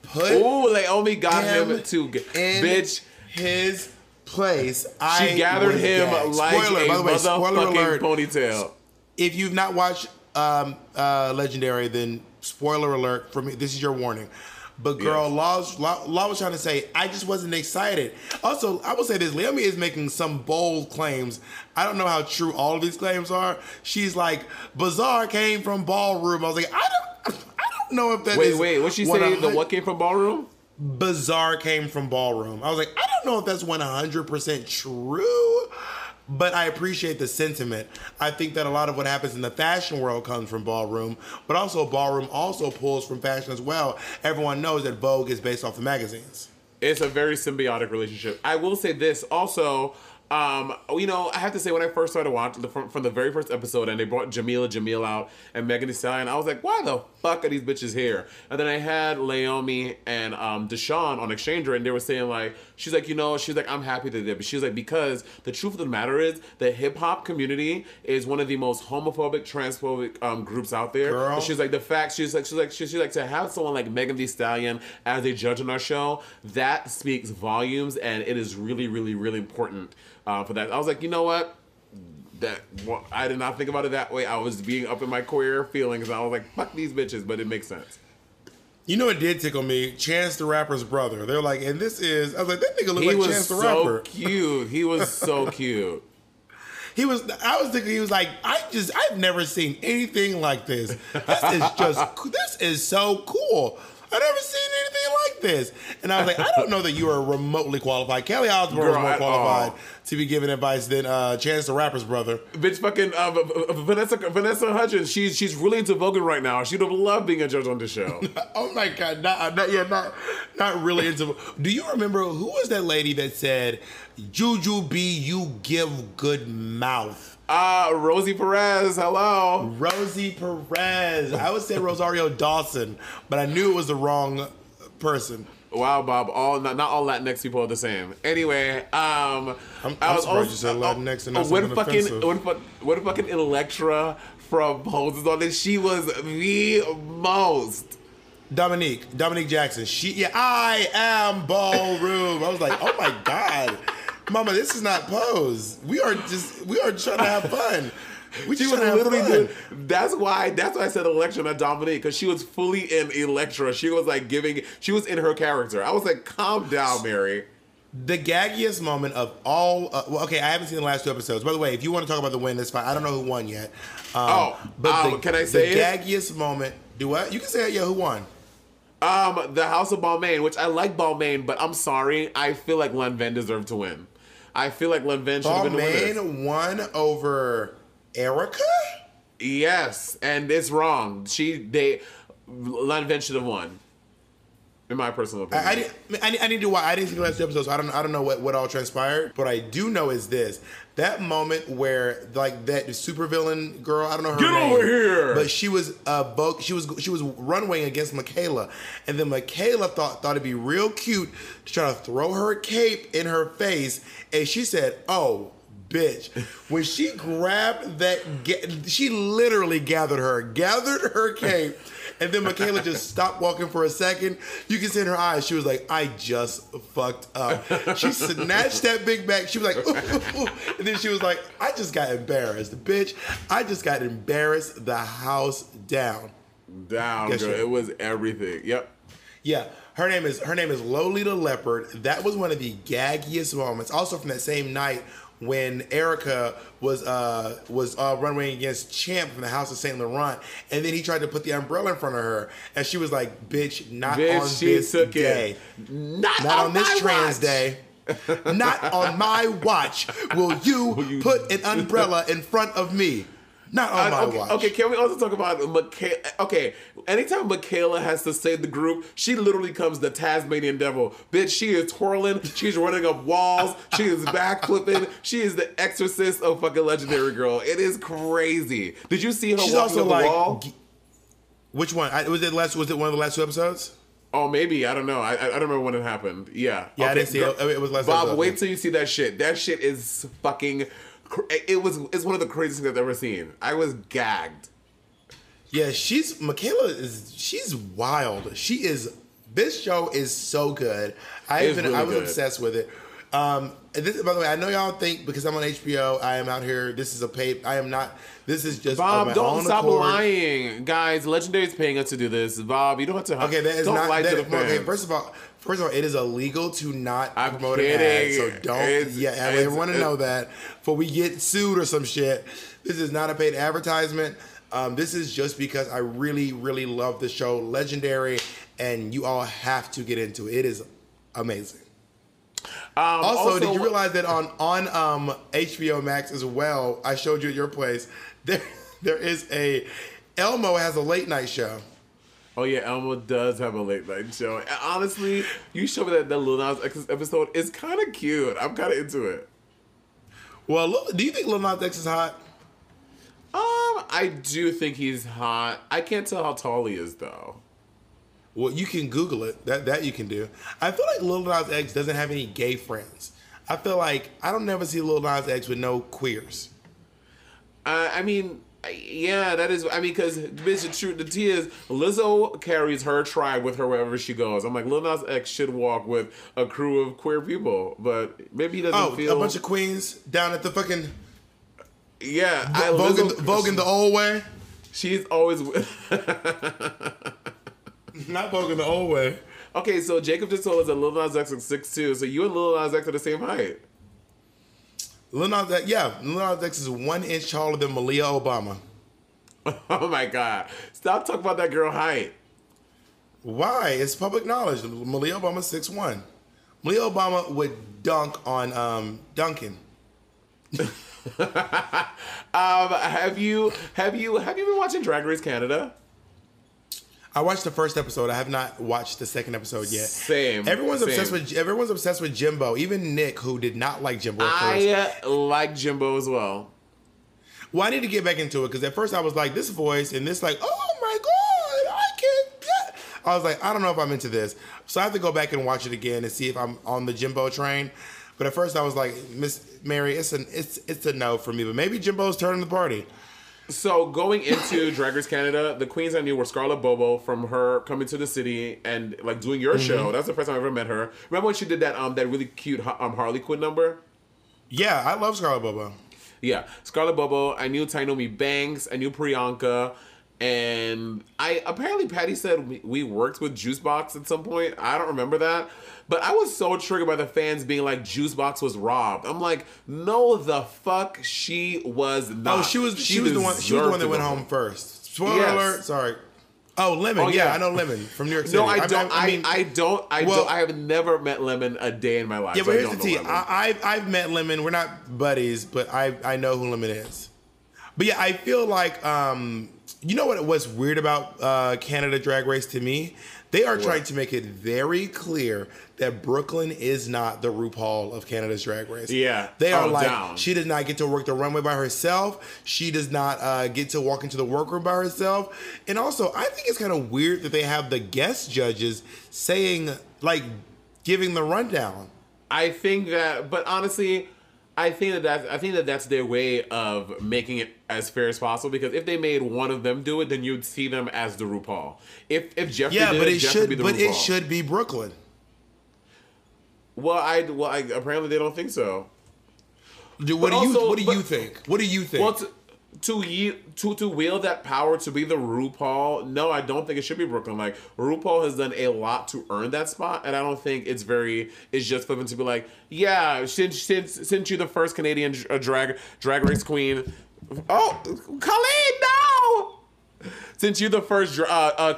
put Laomi got him too. Bitch. His place. She gathered him like a motherfucking ponytail. If you've not watched Legendary, then spoiler alert for me. This is your warning. But girl, yes. Law was trying to say, I just wasn't excited. Also, I will say this, Laomi is making some bold claims. I don't know how true all of these claims are. She's like, Bazaar came from ballroom. I was like, I don't know if that is... Wait, what she said? The what came from ballroom? Bazaar came from ballroom. I was like, I don't know if that's 100% true, but I appreciate the sentiment. I think that a lot of what happens in the fashion world comes from ballroom, but also ballroom also pulls from fashion as well. Everyone knows that Vogue is based off of magazines. It's a very symbiotic relationship. I will say this also, you know, I have to say when I first started watching from the very first episode and they brought Jamil out and Megan Thee Stallion, I was like, why the fuck are these bitches here? And then I had Laomi and Deshaun on Exchanger and they were saying like, she's like, you know, she's like, I'm happy that they're there. But she's like, because the truth of the matter is the hip hop community is one of the most homophobic, transphobic groups out there. Girl. And she's like, the fact, she's like, to have someone like Megan Thee Stallion as a judge on our show, that speaks volumes and it is really, really, really important. For that, I was like, you know what? I did not think about it that way. I was being up in my queer feelings. I was like, fuck these bitches, but it makes sense. You know, it did tickle me. Chance the Rapper's brother. They're like, and this is. I was like, that nigga looked like Chance the Rapper. He was so cute. I was thinking. He was like, I've never seen anything like this. This is so cool. I've never seen anything like this. And I was like, I don't know that you are remotely qualified. Kelly Osbourne is more qualified to be giving advice than Chance the Rapper's brother. Bitch, fucking Vanessa Hudgens. She's really into voguing right now. She would have loved being a judge on the show. Oh my God, not really into. Do you remember who was that lady that said, "Jujubee, you give good mouth"? Rosie Perez, hello. Rosie Perez. I would say Rosario Dawson, but I knew it was the wrong person. Wow, Bob. Not all Latinx people are the same. Anyway, I was surprised you said Latinx and not something offensive. When fucking Electra from Pose is on this, she was the most. Dominique Jackson. I am ballroom. I was like, oh my God. Mama, this is not Pose. We are trying to have fun. She was literally doing. That's why I said Electra, not Dominique, because she was fully in Electra. She was like she was in her character. I was like, calm down, Mary. The gaggiest moment of all. I haven't seen the last two episodes. By the way, if you want to talk about the win, that's fine. I don't know who won yet. Can I say it? The gaggiest moment. Do what? You can say it. Yeah, who won? The House of Balmain, which I like Balmain, but I'm sorry, I feel like Lanvin deserved to win. I feel like Lanvin should have been the winner. Balmain won over Erica? Yes, and it's wrong. Lanvin should have won. In my personal opinion. I need to watch. I didn't see the last episode, so I don't know what all transpired. But I do know is this. That moment where like that supervillain girl, I don't know her name. Get over here. But she was she was runwaying against Michaela. And then Michaela thought it'd be real cute to try to throw her cape in her face. And she said, oh, bitch. When she grabbed she literally gathered her cape. And then Michaela just stopped walking for a second. You can see in her eyes, she was like, I just fucked up. She snatched that big bag. She was like, ooh, ooh, ooh. And then she was like, I just got embarrassed. Bitch, I just got embarrassed the house down. Down, girl. It was everything. Yep. Yeah. Her name is Lolita Leopard. That was one of the gaggiest moments. Also from that same night when Erica was runwaying against Champ from the House of Saint Laurent, and then he tried to put the umbrella in front of her, and she was like, "Bitch, not on this trans day, not on my watch. Will you put an umbrella in front of me?" Not on my watch. Okay, can we also talk about Michaela? Okay, anytime Michaela has to save the group, she literally comes the Tasmanian devil. Bitch, she is twirling. She's running up walls. She is backflipping. She is the exorcist of fucking Legendary, girl. It is crazy. Did you see her walking up the wall? Which one? Was it one of the last two episodes? Oh, maybe. I don't know. I don't remember when it happened. Yeah. Yeah, okay. I didn't see it. I mean, it was less. Bob, wait till you see that shit. That shit is fucking... It's one of the craziest things I've ever seen. I was gagged. Yeah, Michaela is wild. She is... This show is so good. I was obsessed with it. This, by the way, I know y'all think because I'm on HBO, I am out here. This is a paid. I am not. This is just Bob. Don't stop lying, guys. Legendary is paying us to do this, Bob. You don't have to. Okay, that is not. Okay, first of all, it is illegal to not promote an ad. So don't. Everyone to know that. Before we get sued or some shit. This is not a paid advertisement. This is just because I really, really love the show Legendary, and you all have to get into it. It is amazing. Also, did you realize that on HBO Max as well, I showed you at your place, there is a... Elmo has a late-night show. Oh, yeah, Elmo does have a late-night show. And honestly, you showed me that Lil Nas X episode. It's kind of cute. I'm kind of into it. Well, do you think Lil Nas X is hot? I do think he's hot. I can't tell how tall he is, though. Well, you can Google it. That you can do. I feel like Lil Nas X doesn't have any gay friends. I feel like I don't never see Lil Nas X with no queers. Yeah, that is... I mean, because, bitch, the tea is Lizzo carries her tribe with her wherever she goes. I'm like, Lil Nas X should walk with a crew of queer people, but maybe he doesn't feel... a bunch of queens down at the fucking... Yeah. Voguing the old way. She's always... Not poking the old way. Okay, so Jacob just told us that Lil Nas X is 6'2", so you and Lil Nas X are the same height. Lil Nas X, yeah. Lil Nas X is 1 inch taller than Malia Obama. Oh, my God. Stop talking about that girl height. Why? It's public knowledge. Malia Obama's 6'1". Malia Obama would dunk on Duncan. Have you been watching Drag Race Canada? I watched the first episode. I have not watched the second episode yet. Same. Everyone's obsessed with Jimbo. Even Nick, who did not like Jimbo at first. I like Jimbo as well. Well, I need to get back into it because at first I was like, this voice and this, like, oh my God, I can't get. I was like, I don't know if I'm into this. So I have to go back and watch it again and see if I'm on the Jimbo train. But at first I was like, Miss Mary, it's a no for me. But maybe Jimbo's turning the party. So going into Drag Race Canada, the queens I knew were Scarlett Bobo from her coming to the city and like doing your show. That's the first time I ever met her. Remember when she did that really cute Harley Quinn number? Yeah, I love Scarlett Bobo. Yeah, Scarlett Bobo. I knew Tainomi Banks. I knew Priyanka, and apparently Patty said we worked with Juicebox at some point. I don't remember that, but I was so triggered by the fans being like Juicebox was robbed. I'm like, no, the fuck, she was not. Oh, she was the one that went home first. Spoiler alert. Sorry. Oh, Lemon. Oh, yeah, I know Lemon from New York City. No, I don't. I mean, I don't. I have never met Lemon a day in my life. Yeah, but here's the tea. I've met Lemon. We're not buddies, but I know who Lemon is. But yeah, I feel like you know what was weird about Canada Drag Race to me? They are trying to make it very clear that Brooklyn is not the RuPaul of Canada's Drag Race. Yeah. They are like, down. She does not get to work the runway by herself. She does not get to walk into the workroom by herself. And also, I think it's kind of weird that they have the guest judges saying, like, giving the rundown. I think that's their way of making it as fair as possible, because if they made one of them do it, then you'd see them as the RuPaul. If Jeffrey did it, Jeff would be the RuPaul. It should be Brooklyn. Well, apparently they don't think so. What do you think? What do you think? Well, to wield that power to be the RuPaul, no, I don't think it should be Brooklyn. Like, RuPaul has done a lot to earn that spot, and I don't think it's just flippant to be like, yeah, since you're the first Canadian drag race queen. Oh, Khalid, no! Since you're the first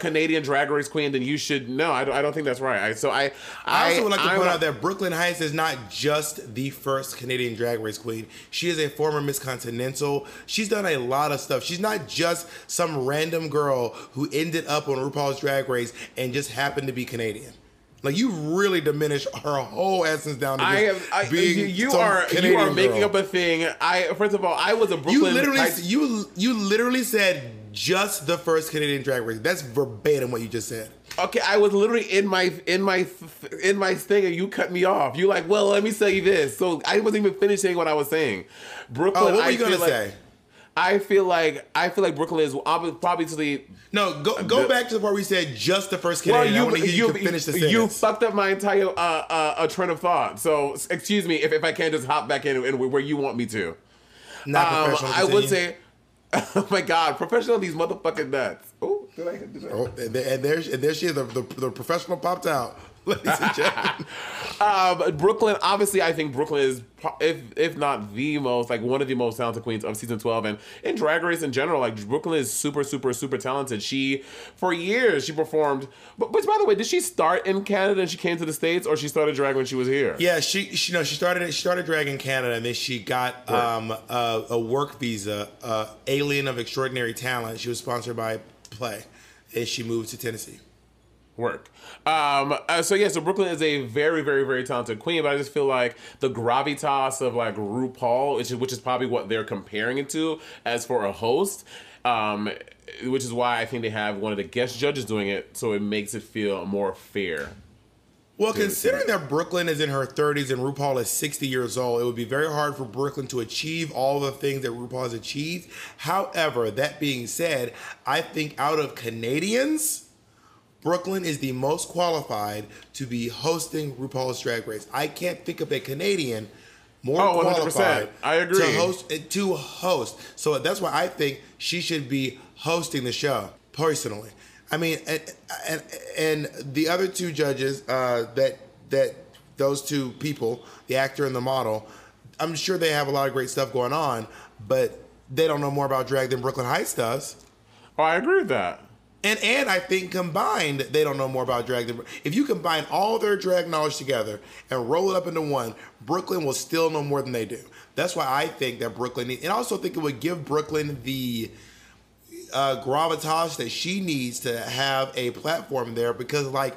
Canadian drag race queen, then you should... No, I don't think that's right. I also would like to point out that Brooklyn Heights is not just the first Canadian drag race queen. She is a former Miss Continental. She's done a lot of stuff. She's not just some random girl who ended up on RuPaul's Drag Race and just happened to be Canadian. Like, you really diminish her whole essence down to you are making up a thing. First of all, I was a Brooklyn. You literally said just the first Canadian drag race. That's verbatim what you just said. Okay, I was literally in my thing, and you cut me off. You like, well, let me say this. So I wasn't even finishing what I was saying. Brooklyn. Oh, what were you gonna say? I feel like Brooklyn is probably no. Go back to the part we said just the first Canadian. Well, you can finish the sentence. You fucked up my entire train of thought. So excuse me if I can't just hop back in where you want me to. Not professional. I would say, oh my God, professional these motherfucking nuts. Ooh, did I? Oh, and there she is. The professional popped out. Ladies and gentlemen. Brooklyn, obviously, I think Brooklyn is, if not the most, like one of the most talented queens of season 12 and in Drag Race in general. Like Brooklyn is super, super, super talented. She, for years, she performed. But by the way, did she start in Canada and she came to the States, or she started drag when she was here? Yeah, she started drag in Canada, and then she got a work visa, Alien of Extraordinary Talent. She was sponsored by Play, and she moved to Tennessee. Work. So Brooklyn is a very, very, very talented queen, but I just feel like the gravitas of like RuPaul, which is probably what they're comparing it to as for a host, which is why I think they have one of the guest judges doing it, so it makes it feel more fair. Well, considering that Brooklyn is in her 30s and RuPaul is 60 years old, it would be very hard for Brooklyn to achieve all the things that RuPaul has achieved. However, that being said, I think out of Canadians, Brooklyn is the most qualified to be hosting RuPaul's Drag Race. I can't think of a Canadian more qualified I agree. to host. So that's why I think she should be hosting the show, personally. I mean, and the other two judges, that those two people, the actor and the model, I'm sure they have a lot of great stuff going on, but they don't know more about drag than Brooklyn Heights does. Oh, I agree with that. And I think combined, they don't know more about drag than... If you combine all their drag knowledge together and roll it up into one, Brooklyn will still know more than they do. That's why I think that Brooklyn... And I also think it would give Brooklyn the gravitas that she needs to have a platform there because, like,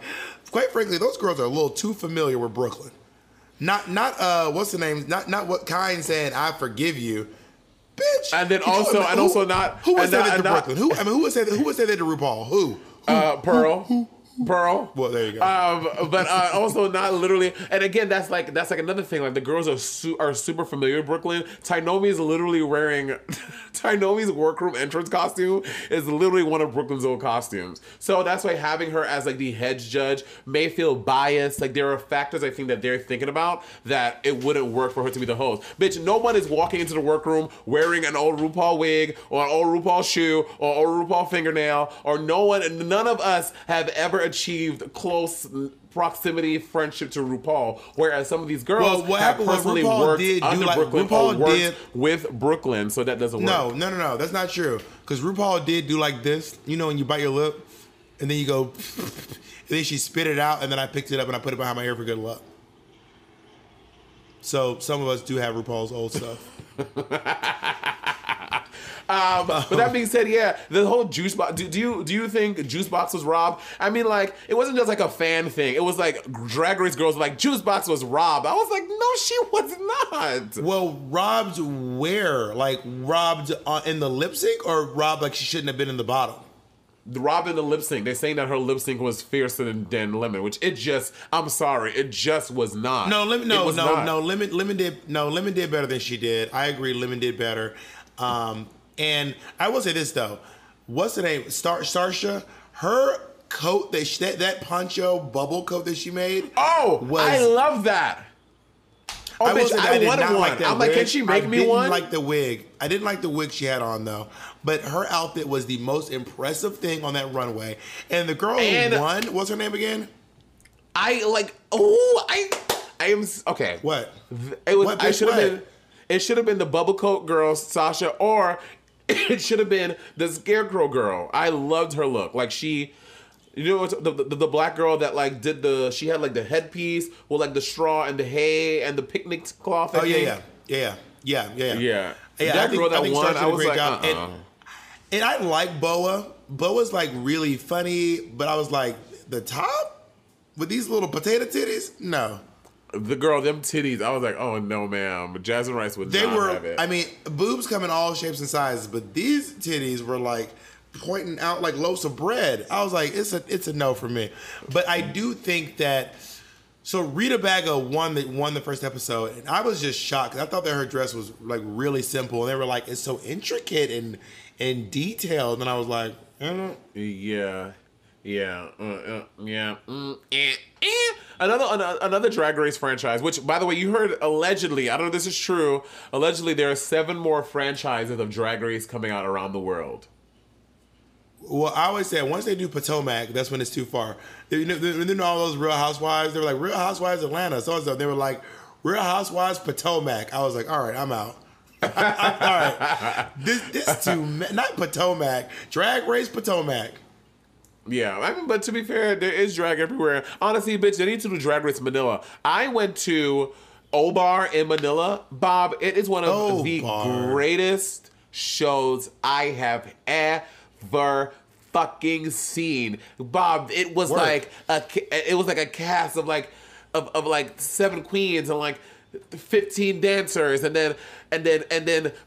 quite frankly, those girls are a little too familiar with Brooklyn. Not what's the name? Not what Kind saying, I forgive you. Bitch. And then also, who would say that to Brooklyn? Who would say that to RuPaul? Who? Pearl. Pearl. Well, there you go. But also not literally. And again, that's like another thing. Like the girls are super familiar with Brooklyn. Tainomi is literally wearing Tainomi's workroom entrance costume is literally one of Brooklyn's old costumes. So that's why having her as like the head judge may feel biased. Like there are factors I think that they're thinking about that it wouldn't work for her to be the host. Bitch, no one is walking into the workroom wearing an old RuPaul wig or an old RuPaul shoe or an old RuPaul fingernail or none of us have ever achieved close proximity friendship to RuPaul, whereas some of these girls have personally worked under Brooklyn or worked with Brooklyn, so that doesn't work. No, that's not true. Because RuPaul did do like this, you know, when you bite your lip, and then you go, and then she spit it out, and then I picked it up and I put it behind my ear for good luck. So some of us do have RuPaul's old stuff. But that being said, yeah, the whole juice box. Do you think juice box was robbed? I mean, like it wasn't just like a fan thing. It was like Drag Race girls were like juice box was robbed. I was like, no, she was not. Well, robbed where? Like robbed in the lip sync, or robbed like she shouldn't have been in the bottom? Robbed in the lip sync. They're saying that her lip sync was fiercer than Lemon, which it just. I'm sorry, it just was not. Lemon did better than she did. I agree. Lemon did better. And I will say this though, what's the name? Sarsha, her coat that poncho bubble coat that she made. I love that. I wanted one. Like that I'm wig. Like, can she make me one? I didn't like the wig. I didn't like the wig she had on though. But her outfit was the most impressive thing on that runway. And the girl who won, what's her name again? I am okay. What? It was. What, I should have been. It should have been the bubble coat girl, Sasha, or it should have been the scarecrow girl. I loved her look. Like she, you know, the black girl that like did she had like the headpiece with like the straw and the hay and the picnic cloth. Yeah. That girl that won, I was like, and I like Boa. Boa's like really funny, but I was like, the top with these little potato titties? No. The girl, them titties, I was like, oh no, ma'am. Jasmine Rice would not have it. I mean, boobs come in all shapes and sizes, but these titties were like pointing out like loaves of bread. I was like, it's a no for me. But I do think that, so Rita Baga won the first episode, and I was just shocked because I thought that her dress was like really simple, and they were like, it's so intricate and detailed, and I was like, I don't know. Another Drag Race franchise, which, by the way, you heard allegedly, I don't know if this is true, allegedly there are 7 more franchises of Drag Race coming out around the world. Well, I always say, once they do Potomac, that's when it's too far. They all those Real Housewives, they were like, Real Housewives Atlanta, so-and-so. They were like, Real Housewives Potomac. I was like, all right, I'm out. All right. This too, not Potomac. Drag Race Potomac. Yeah, I mean, but to be fair, there is drag everywhere. Honestly, bitch, they need to do Drag Race Manila. I went to Obar in Manila. Bob, it is one of the greatest shows I have ever fucking seen. Bob, it was like a cast of 7 queens and like 15 dancers and then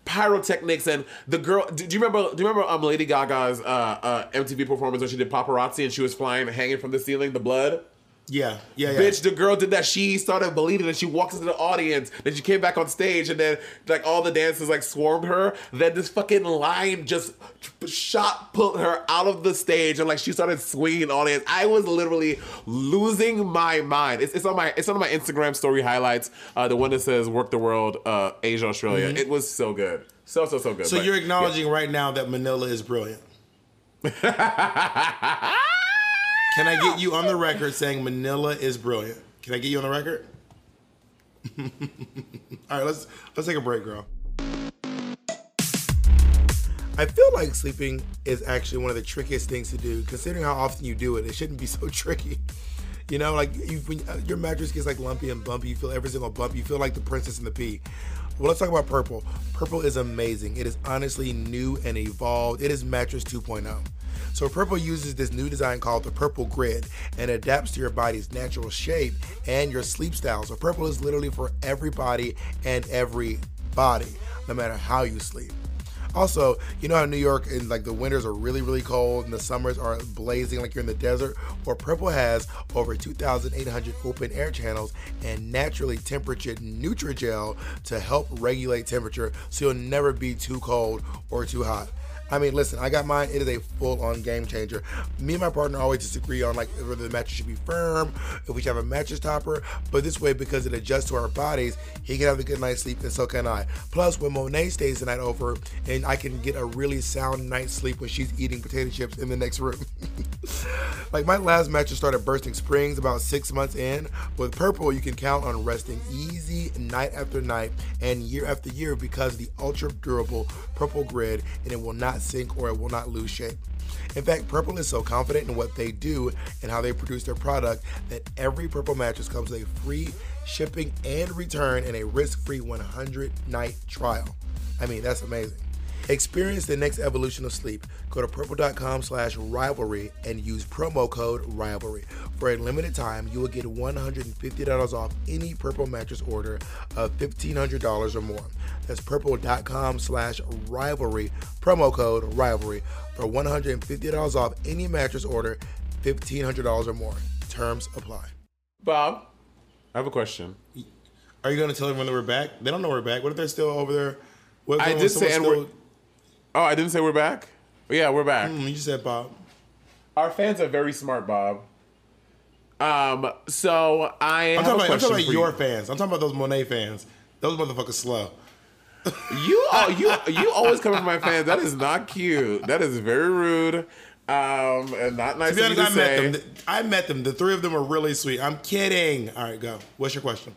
pyrotechnics, and the girl, do you remember Lady Gaga's MTV performance when she did Paparazzi and she was hanging from the ceiling, the blood? Yeah. Bitch, the girl did that. She started bleeding and she walks into the audience. Then she came back on stage and then like all the dancers like swarmed her. Then this fucking line just pulled her out of the stage and like she started swinging the audience. I was literally losing my mind. It's on my Instagram story highlights. The one that says "Work the World, Asia, Australia." Mm-hmm. It was so good, so good. So but, you're acknowledging right now that Manila is brilliant. Can I get you on the record saying Manila is brilliant? Can I get you on the record? All right, let's take a break, girl. I feel like sleeping is actually one of the trickiest things to do. Considering how often you do it, it shouldn't be so tricky. You know, like when your mattress gets like lumpy and bumpy, you feel every single bump. You feel like the Princess and the Pea. Well, let's talk about Purple. Purple is amazing. It is honestly new and evolved. It is mattress 2.0. So Purple uses this new design called the Purple Grid and adapts to your body's natural shape and your sleep style. So Purple is literally for everybody and every body, no matter how you sleep. Also, you know how New York and like the winters are really, really cold and the summers are blazing like you're in the desert? Well, Purple has over 2,800 open air channels and naturally temperature Neutrogel to help regulate temperature so you'll never be too cold or too hot. I mean, listen, I got mine. It is a full-on game changer. Me and my partner always disagree on like whether the mattress should be firm, if we should have a mattress topper, but this way, because it adjusts to our bodies, he can have a good night's sleep and so can I. Plus, when Monet stays the night over, and I can get a really sound night's sleep when she's eating potato chips in the next room. Like my last mattress started bursting springs about 6 months in. With Purple, you can count on resting easy night after night and year after year because of the ultra-durable Purple Grid, and it will not sink or it will not lose shape. In fact, Purple is so confident in what they do and how they produce their product that every Purple mattress comes with a free shipping and return and a risk-free 100-night trial. I mean, that's amazing. Experience the next evolution of sleep. Go to purple.com/rivalry and use promo code rivalry. For a limited time, you will get $150 off any Purple mattress order of $1,500 or more. That's purple.com/rivalry, promo code rivalry, for $150 off any mattress order, $1,500 or more. Terms apply. Bob, I have a question. Are you going to tell them when we're back? They don't know we're back. What if they're still over there? I did say, I didn't say we're back? Yeah, we're back. You said Bob. Our fans are very smart, Bob. So I'm talking about your fans. I'm talking about those Monet fans. Those motherfuckers slow. You always coming for my fans. That is not cute. That is very rude. And not nice to be honest, to say. I met them. The three of them are really sweet. I'm kidding. All right, go. What's your question?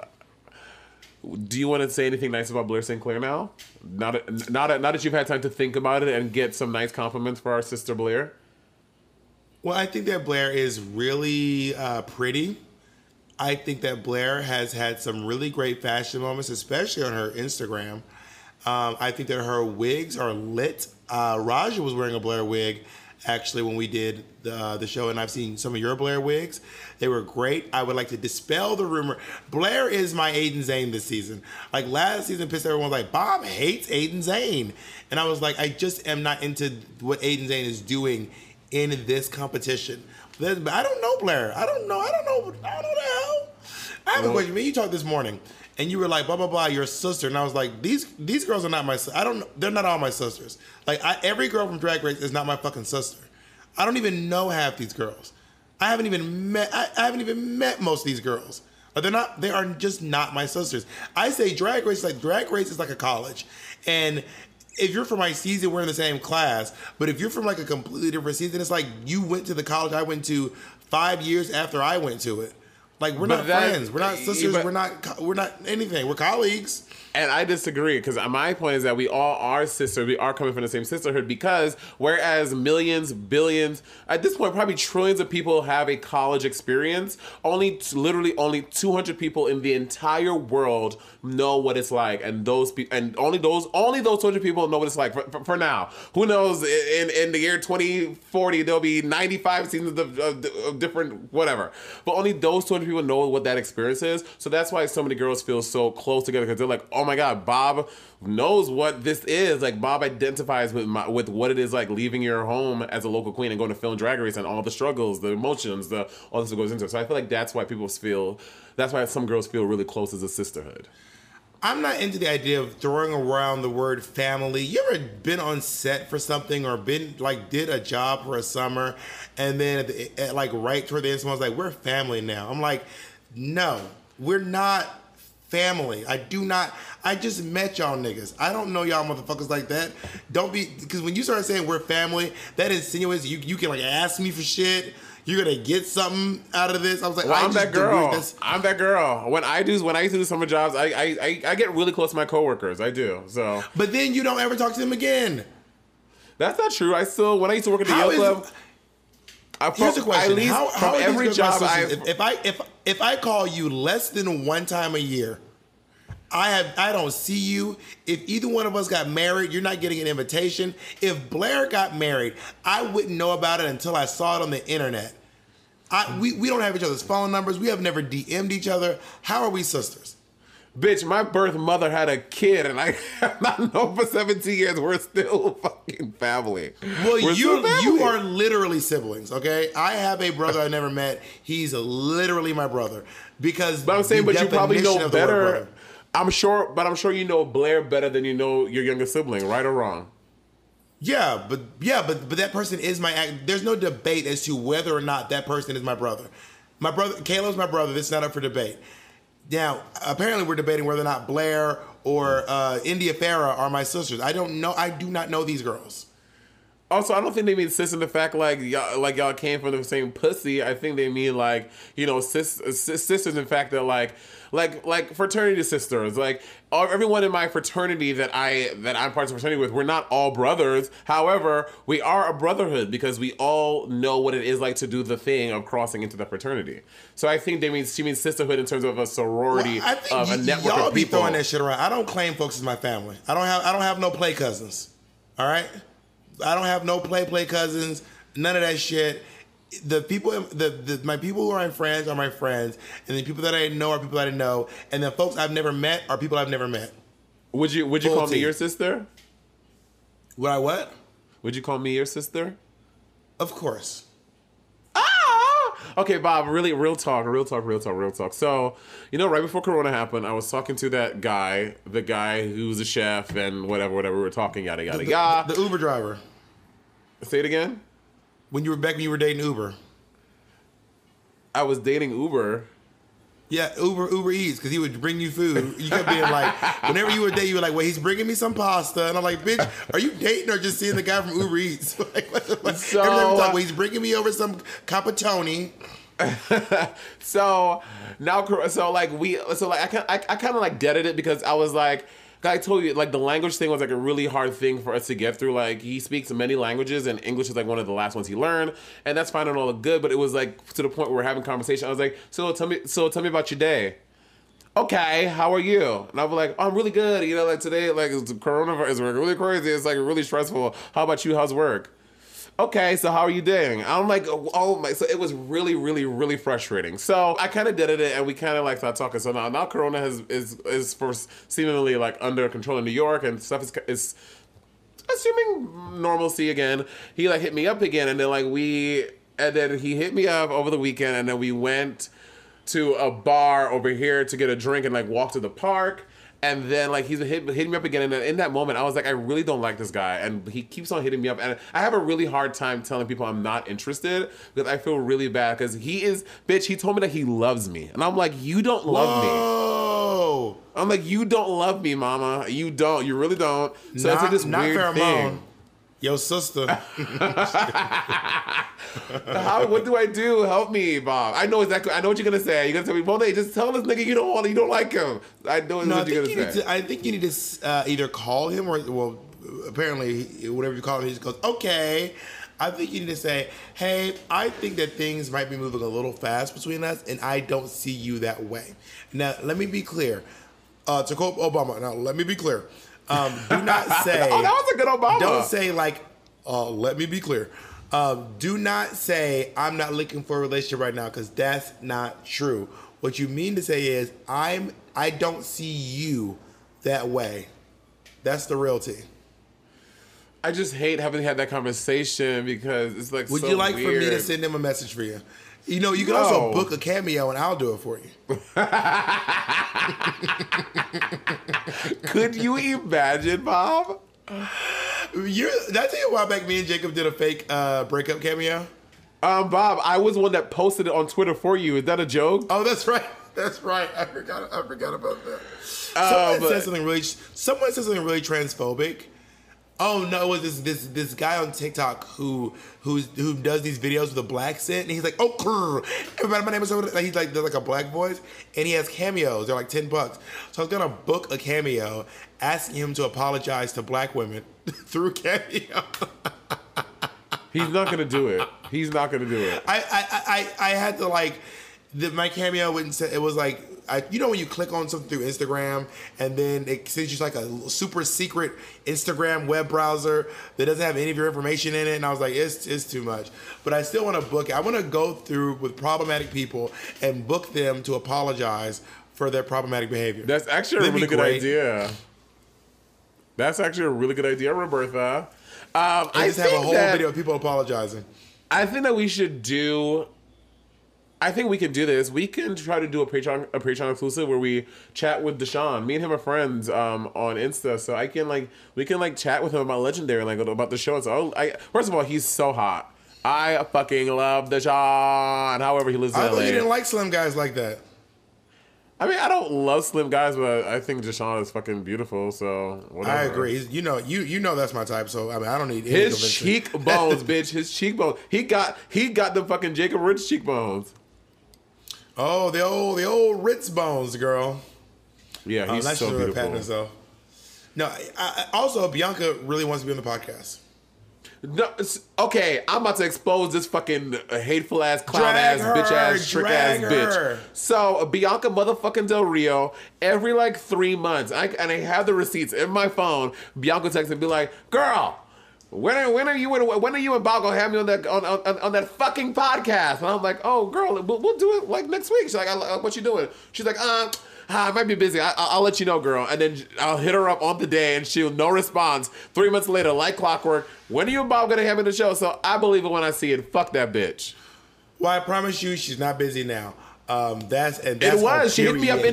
Do you want to say anything nice about Blair St. Clair now? Not that you've had time to think about it and get some nice compliments for our sister Blair. Well, I think that Blair is really pretty. I think that Blair has had some really great fashion moments, especially on her Instagram. I think that her wigs are lit. Raja was wearing a Blair wig actually, when we did the show, and I've seen some of your Blair wigs. They were great. I would like to dispel the rumor. Blair is my Aiden Zane this season. Like, last season, pissed everyone was like, Bob hates Aiden Zane. And I was like, I just am not into what Aiden Zane is doing in this competition. But I don't know Blair. I don't know. I have a question. You talked this morning, and you were like, blah, blah, blah, your sister. And I was like, these girls are not my sister. They're not all my sisters. Like, every girl from Drag Race is not my fucking sister. I don't even know half these girls. I haven't even met most of these girls. Like, they are just not my sisters. I say Drag Race is like a college. And if you're from my season, we're in the same class. But if you're from like a completely different season, it's like you went to the college I went to 5 years after I went to it. Like, we're not friends. We're not sisters. We're not anything. We're colleagues. And I disagree, because my point is that we all are sisters. We are coming from the same sisterhood, because whereas millions, billions, at this point probably trillions of people have a college experience, literally only 200 people in the entire world know what it's like, and only those 200 people know what it's like for now. Who knows? In the year 2040, there'll be 95 seasons of different whatever, but only those 200 people know what that experience is. So that's why so many girls feel so close together, because they're like, oh my God, Bob knows what this is. Like, Bob identifies with what it is like leaving your home as a local queen and going to film Drag Race, and all the struggles, the emotions, all this goes into it. So I feel like that's why some girls feel really close as a sisterhood. I'm not into the idea of throwing around the word family. You ever been on set for something, or did a job for a summer, and then at right toward the end, someone's like, we're family now. I'm like, no, we're not family. I just met y'all niggas. I don't know y'all motherfuckers like that. Because when you start saying we're family, that insinuates you can ask me for shit. You're going to get something out of this. I was like, I'm that girl. I'm that girl. When I used to do summer jobs, I get really close to my coworkers. I do. So. But then you don't ever talk to them again. That's not true. When I used to work at the Yale Club, here's the question. At least how every job if I call you less than one time a year, I don't see you. If either one of us got married, you're not getting an invitation. If Blair got married, I wouldn't know about it until I saw it on the internet. We don't have each other's phone numbers. We have never DM'd each other. How are we sisters? Bitch, my birth mother had a kid, and I have not known for 17 years. We're still fucking family. Well, you are literally siblings, okay? I have a brother I never met. He's literally my brother. But you probably know better. I'm sure you know Blair better than you know your younger sibling, right or wrong? Yeah, but that person is there's no debate as to whether or not that person is my brother. My brother, Caleb's my brother. This is not up for debate. Now, apparently we're debating whether or not Blair or India Ferrah are my sisters. I don't know. I do not know these girls. Also, I don't think they mean sis in the fact y'all came from the same pussy. I think they mean sisters in fact that like fraternity sisters. Like, everyone in my fraternity that I'm part of the fraternity with, we're not all brothers. However, we are a brotherhood because we all know what it is like to do the thing of crossing into the fraternity. So I think she means sisterhood in terms of a sorority of a network of people. Y'all be throwing that shit around. I don't claim folks as my family. I don't have no play cousins. All right. I don't have no play cousins, none of that shit. The people, my people who are my friends are my friends, and the people that I know are people that I know, and the folks I've never met are people I've never met. Would you call me your sister? Would I what? Would you call me your sister? Of course. Okay, Bob, really, real talk. So, right before Corona happened, I was talking to the guy who's a chef and whatever, we were talking, yada, yada. The Uber driver. Say it again? When you were dating Uber. I was dating Uber. Yeah, Uber Eats, because he would bring you food. You kept being like, whenever you were dating, you were like, well, he's bringing me some pasta. And I'm like, bitch, are you dating or just seeing the guy from Uber Eats? Every time we talk, well, he's bringing me over some capatoni. I kind of deaded it because I was like, I told you, the language thing was a really hard thing for us to get through. He speaks many languages, and English is one of the last ones he learned, and that's fine and all good. But it was to the point where we're having conversation. I was like, "So tell me about your day." Okay, how are you? And I was like, "Oh, I'm really good. Today, coronavirus is really crazy. It's really stressful. How about you? How's work?" okay, so how are you doing? I'm like, oh my, so it was really, really, really frustrating. So I kind of did it and we kind of like started talking. So now Corona is for seemingly like under control in New York and stuff is assuming normalcy again. He like hit me up again and then like he hit me up over the weekend and then we went to a bar over here to get a drink and like walk to the park. And then, like, he's hitting me up again. And in that moment, I was like, I really don't like this guy. And he keeps on hitting me up. And I have a really hard time telling people I'm not interested because I feel really bad. Because he told me that he loves me. And I'm like, you don't love me. I'm like, you don't love me, mama. You don't. You really don't. So it's like this weird thing. Yo, sister. What do I do? Help me, Bob. I know exactly. I know what you're gonna say. You're gonna tell me, "Well, just tell this nigga you don't like him." I know what you're gonna say. I think you need to either call him or, well, apparently whatever you call him, he just goes, "Okay." I think you need to say, "Hey, I think that things might be moving a little fast between us, and I don't see you that way." Now, let me be clear. To quote Obama. Now, let me be clear. Do not say. Oh, that was a good Obama. Don't say like, let me be clear. Do not say I'm not looking for a relationship right now because that's not true. What you mean to say is I don't see you that way. That's the realty. I just hate having had that conversation because it's like. Would so you like weird. For me to send him a message for you? You know, you can also book a cameo and I'll do it for you. Could you imagine, Bob? Did I tell you a while back me and Jacob did a fake breakup cameo? Bob, I was one that posted it on Twitter for you. Is that a joke? Oh, that's right. That's right. I forgot about that. Someone said something really transphobic. Oh no! It was this guy on TikTok who does these videos with a black accent, and he's like, "Oh, grr. Everybody, my name is," like he's like does like a black voice, and he has cameos. They're like $10. So I was gonna book a cameo, asking him to apologize to black women through cameo. He's not gonna do it. He's not gonna do it. I had to like. My cameo wouldn't say, it was like, you know when you click on something through Instagram and then it sends you like a super secret Instagram web browser that doesn't have any of your information in it, and I was like, it's too much. But I still want to book it. I want to go through with problematic people and book them to apologize for their problematic behavior. That's actually a really good idea. That's actually a really good idea, Roberta. I just have a whole video of people apologizing. I think that we should do... I think we can do this. We can try to do a Patreon exclusive where we chat with Deshaun. Me and him are friends on Insta, so I can we can chat with him about Legendary, like about the show. And so first of all, he's so hot. I fucking love Deshaun. However, he lives in LA. I thought you didn't like slim guys like that. I mean, I don't love slim guys, but I think Deshaun is fucking beautiful. So whatever. I agree. He's, you know that's my type. So I mean, I don't need his cheekbones, bitch. His cheekbones. He got the fucking Jacob Rich cheekbones. Oh, the old Ritz bones, girl. Yeah, he's so beautiful. Really patting himself. No, also Bianca really wants to be on the podcast. No, okay, I'm about to expose this fucking hateful ass, clown ass, bitch ass, trick ass bitch. So Bianca motherfucking Del Rio, every like 3 months, I have the receipts in my phone. Bianca texts and be like, "Girl, when are you and Bob gonna have me on that on that fucking podcast?" And I'm like, "Oh, girl, we'll do it like next week." She's like, "What you doing?" She's like, I might be busy. I'll let you know, girl." And then I'll hit her up on the day, and she'll no response. 3 months later, like clockwork. When are you and Bob gonna have me on the show? So I believe it when I see it. Fuck that bitch. Well, I promise you, she's not busy now. That's it was. She hit me up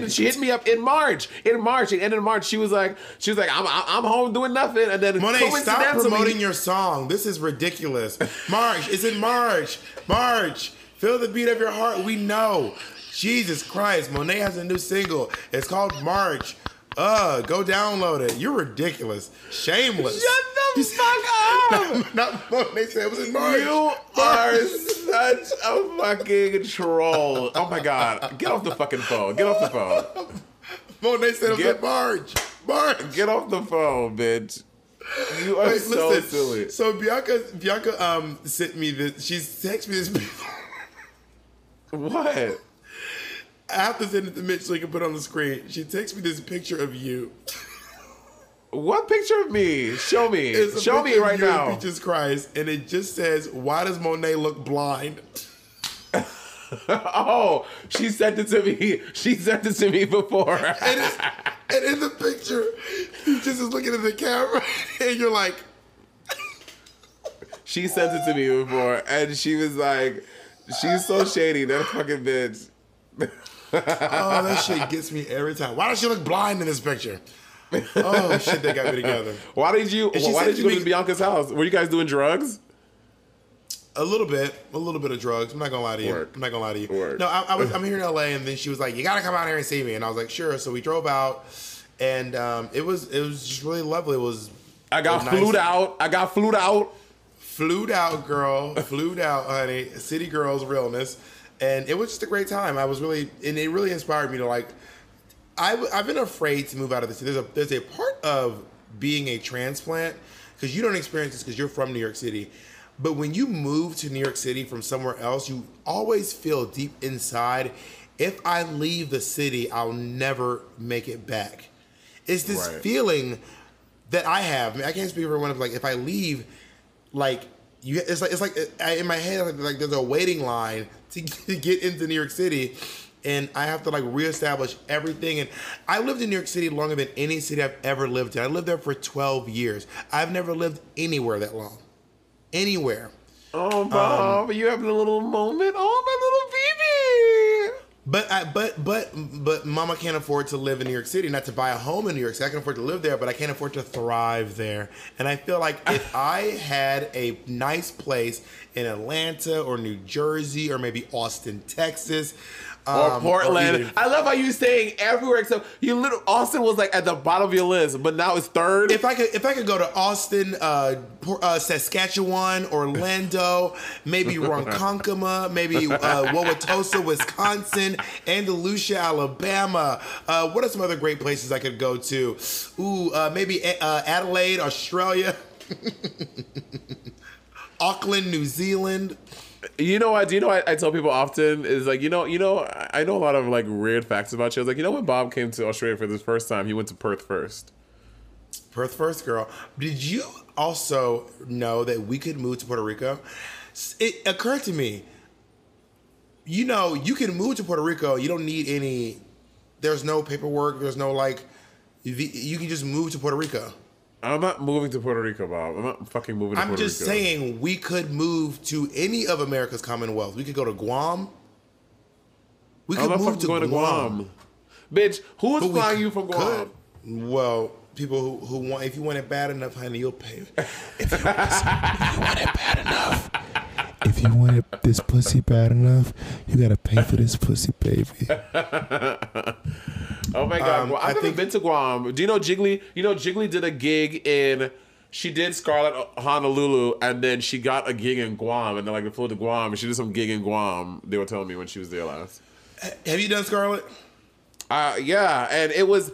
in March. At end of March, she was like, I'm home doing nothing. And then Monet, stop promoting your song. This is ridiculous. March, it's in March. March, feel the beat of your heart. We know. Jesus Christ, Monet has a new single. It's called March. Go download it. You're ridiculous. Shameless. Shut the fuck up. Not Monet said it was in March. You are such a fucking troll. Oh my God. Get off the fucking phone. Get off the phone. Monet said it was in March. March. Get off the phone, bitch. You are so silly. So Bianca sent me this. She's texted me this. What? I have to send it to Mitch so he can put it on the screen. She takes me this picture of you. What picture of me? Show me. Show me right now. Jesus Christ. And it just says, why does Monet look blind? Oh, she sent it to me. She sent it to me before. And in the picture, he just is looking at the camera and you're like. She sent it to me before and she was like, she's so shady, that fucking bitch. Oh, that shit gets me every time. Why does she look blind in this picture? Oh shit, they got me together. Why did you go to Bianca's house? Were you guys doing drugs? A little bit of drugs. I'm not gonna lie to you. Work. I'm not gonna lie to you. Work. No, I'm here in LA, and then she was like, "You gotta come out here and see me," and I was like, "Sure." So we drove out, and it was just really lovely. It was. I got flued out. Flued out, girl. Flued out, honey. City girls realness, and it was just a great time. It really inspired me to like. I've been afraid to move out of the city. There's a part of being a transplant, because you don't experience this because you're from New York City. But when you move to New York City from somewhere else, you always feel deep inside, if I leave the city, I'll never make it back. It's this feeling that I have. I mean, I can't speak for everyone. Like, if I leave, like, it's like in my head, like there's a waiting line to get into New York City. And I have to like reestablish everything. And I lived in New York City longer than any city I've ever lived in. I lived there for 12 years. I've never lived anywhere that long. Anywhere. Oh, Bob, you having a little moment? Oh, my little baby. But Mama can't afford to live in New York City, not to buy a home in New York City. I can afford to live there, but I can't afford to thrive there. And I feel like if I had a nice place in Atlanta or New Jersey or maybe Austin, Texas, or Portland. I love how you're saying everywhere except you. Austin was like at the bottom of your list, but now it's third. If I could go to Austin, Saskatchewan, Orlando, maybe Ronkonkoma, maybe Wauwatosa, Wisconsin, Andalusia, Alabama. What are some other great places I could go to? Ooh, maybe Adelaide, Australia, Auckland, New Zealand. You know what? Do you know? I tell people often is like, you know. I know a lot of like weird facts about you. I was like, you know, when Bob came to Australia for the first time, he went to Perth first. Perth first, girl. Did you also know that we could move to Puerto Rico? It occurred to me. You know, you can move to Puerto Rico. You don't need any. There's no paperwork. There's no like. You can just move to Puerto Rico. I'm not moving to Puerto Rico, Bob. I'm not fucking moving to Puerto Rico. I'm just saying we could move to any of America's Commonwealth. We could go to Guam. We could move to Guam. Bitch, who's flying you from Guam? Well, people who want, if you want it bad enough, honey, you'll pay. If you want it bad enough, if you want it, this pussy bad enough, you gotta pay for this pussy, baby. Oh my God! Well, I've never been to Guam. Do you know Jiggly? You know Jiggly did a gig in. She did Scarlett Honolulu, and then she got a gig in Guam, and then like they flew to Guam, and she did some gig in Guam. They were telling me when she was there last. Have you done Scarlett? Yeah, and it was.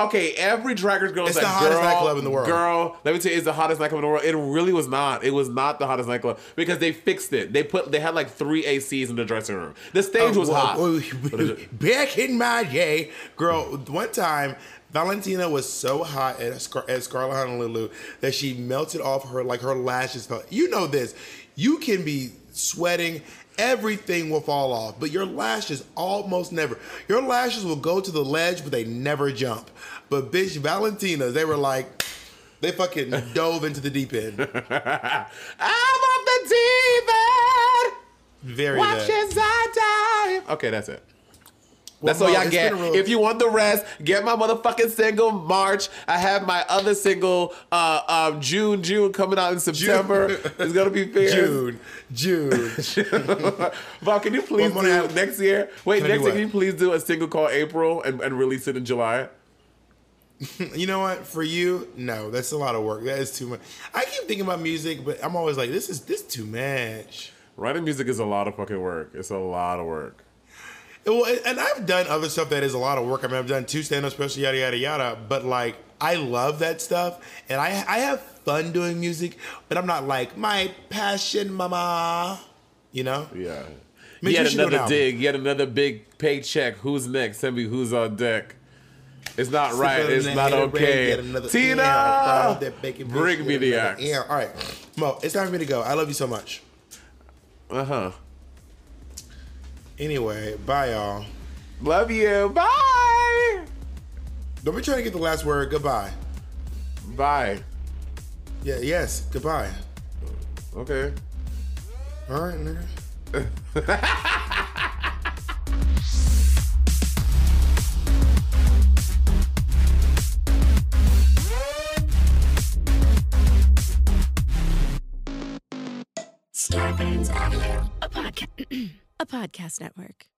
Okay, every Drag Race girl is like, girl, it's the hottest nightclub in the world. Girl, let me tell you, it's the hottest nightclub in the world. It really was not. It was not the hottest nightclub because they fixed it. They had like 3 ACs in the dressing room. The stage was hot. Back in my day, girl, one time, Valentina was so hot at Scarlett Honolulu that she melted off her, like her lashes fell. You know this. You can be sweating, everything will fall off, but your lashes almost never. Your lashes will go to the ledge, but they never jump. But bitch, Valentina's, they were like, they fucking dove into the deep end. I'm off the deep end. Very watch as I dive. Okay, that's it. Well, that's all y'all get. If you want the rest, get my motherfucking single March. I have my other single June coming out in September. June. It's gonna be fair. June. Bob, can you please do next year? Wait, next year can you please do a single called April and release it in July? You know what? For you, no, that's a lot of work. That is too much. I keep thinking about music, but I'm always like, this is too much. Writing music is a lot of fucking work. It's a lot of work. Well, and I've done other stuff that is a lot of work. I mean, I've done 2 stand-up specials, yada, yada, yada. But, like, I love that stuff. And I have fun doing music. But I'm not like, my passion, mama. You know? Yeah. Yet another dig. Yet another big paycheck. Who's next? Send me who's on deck. It's not right. It's not okay. Tina, bring me the axe. Yeah. All right, Mo. It's time for me to go. I love you so much. Uh huh. Anyway, bye y'all. Love you. Bye. Don't be trying to get the last word. Goodbye. Bye. Yeah. Yes. Goodbye. Okay. All right, nigga. Starbane's Avenue, a podcast network.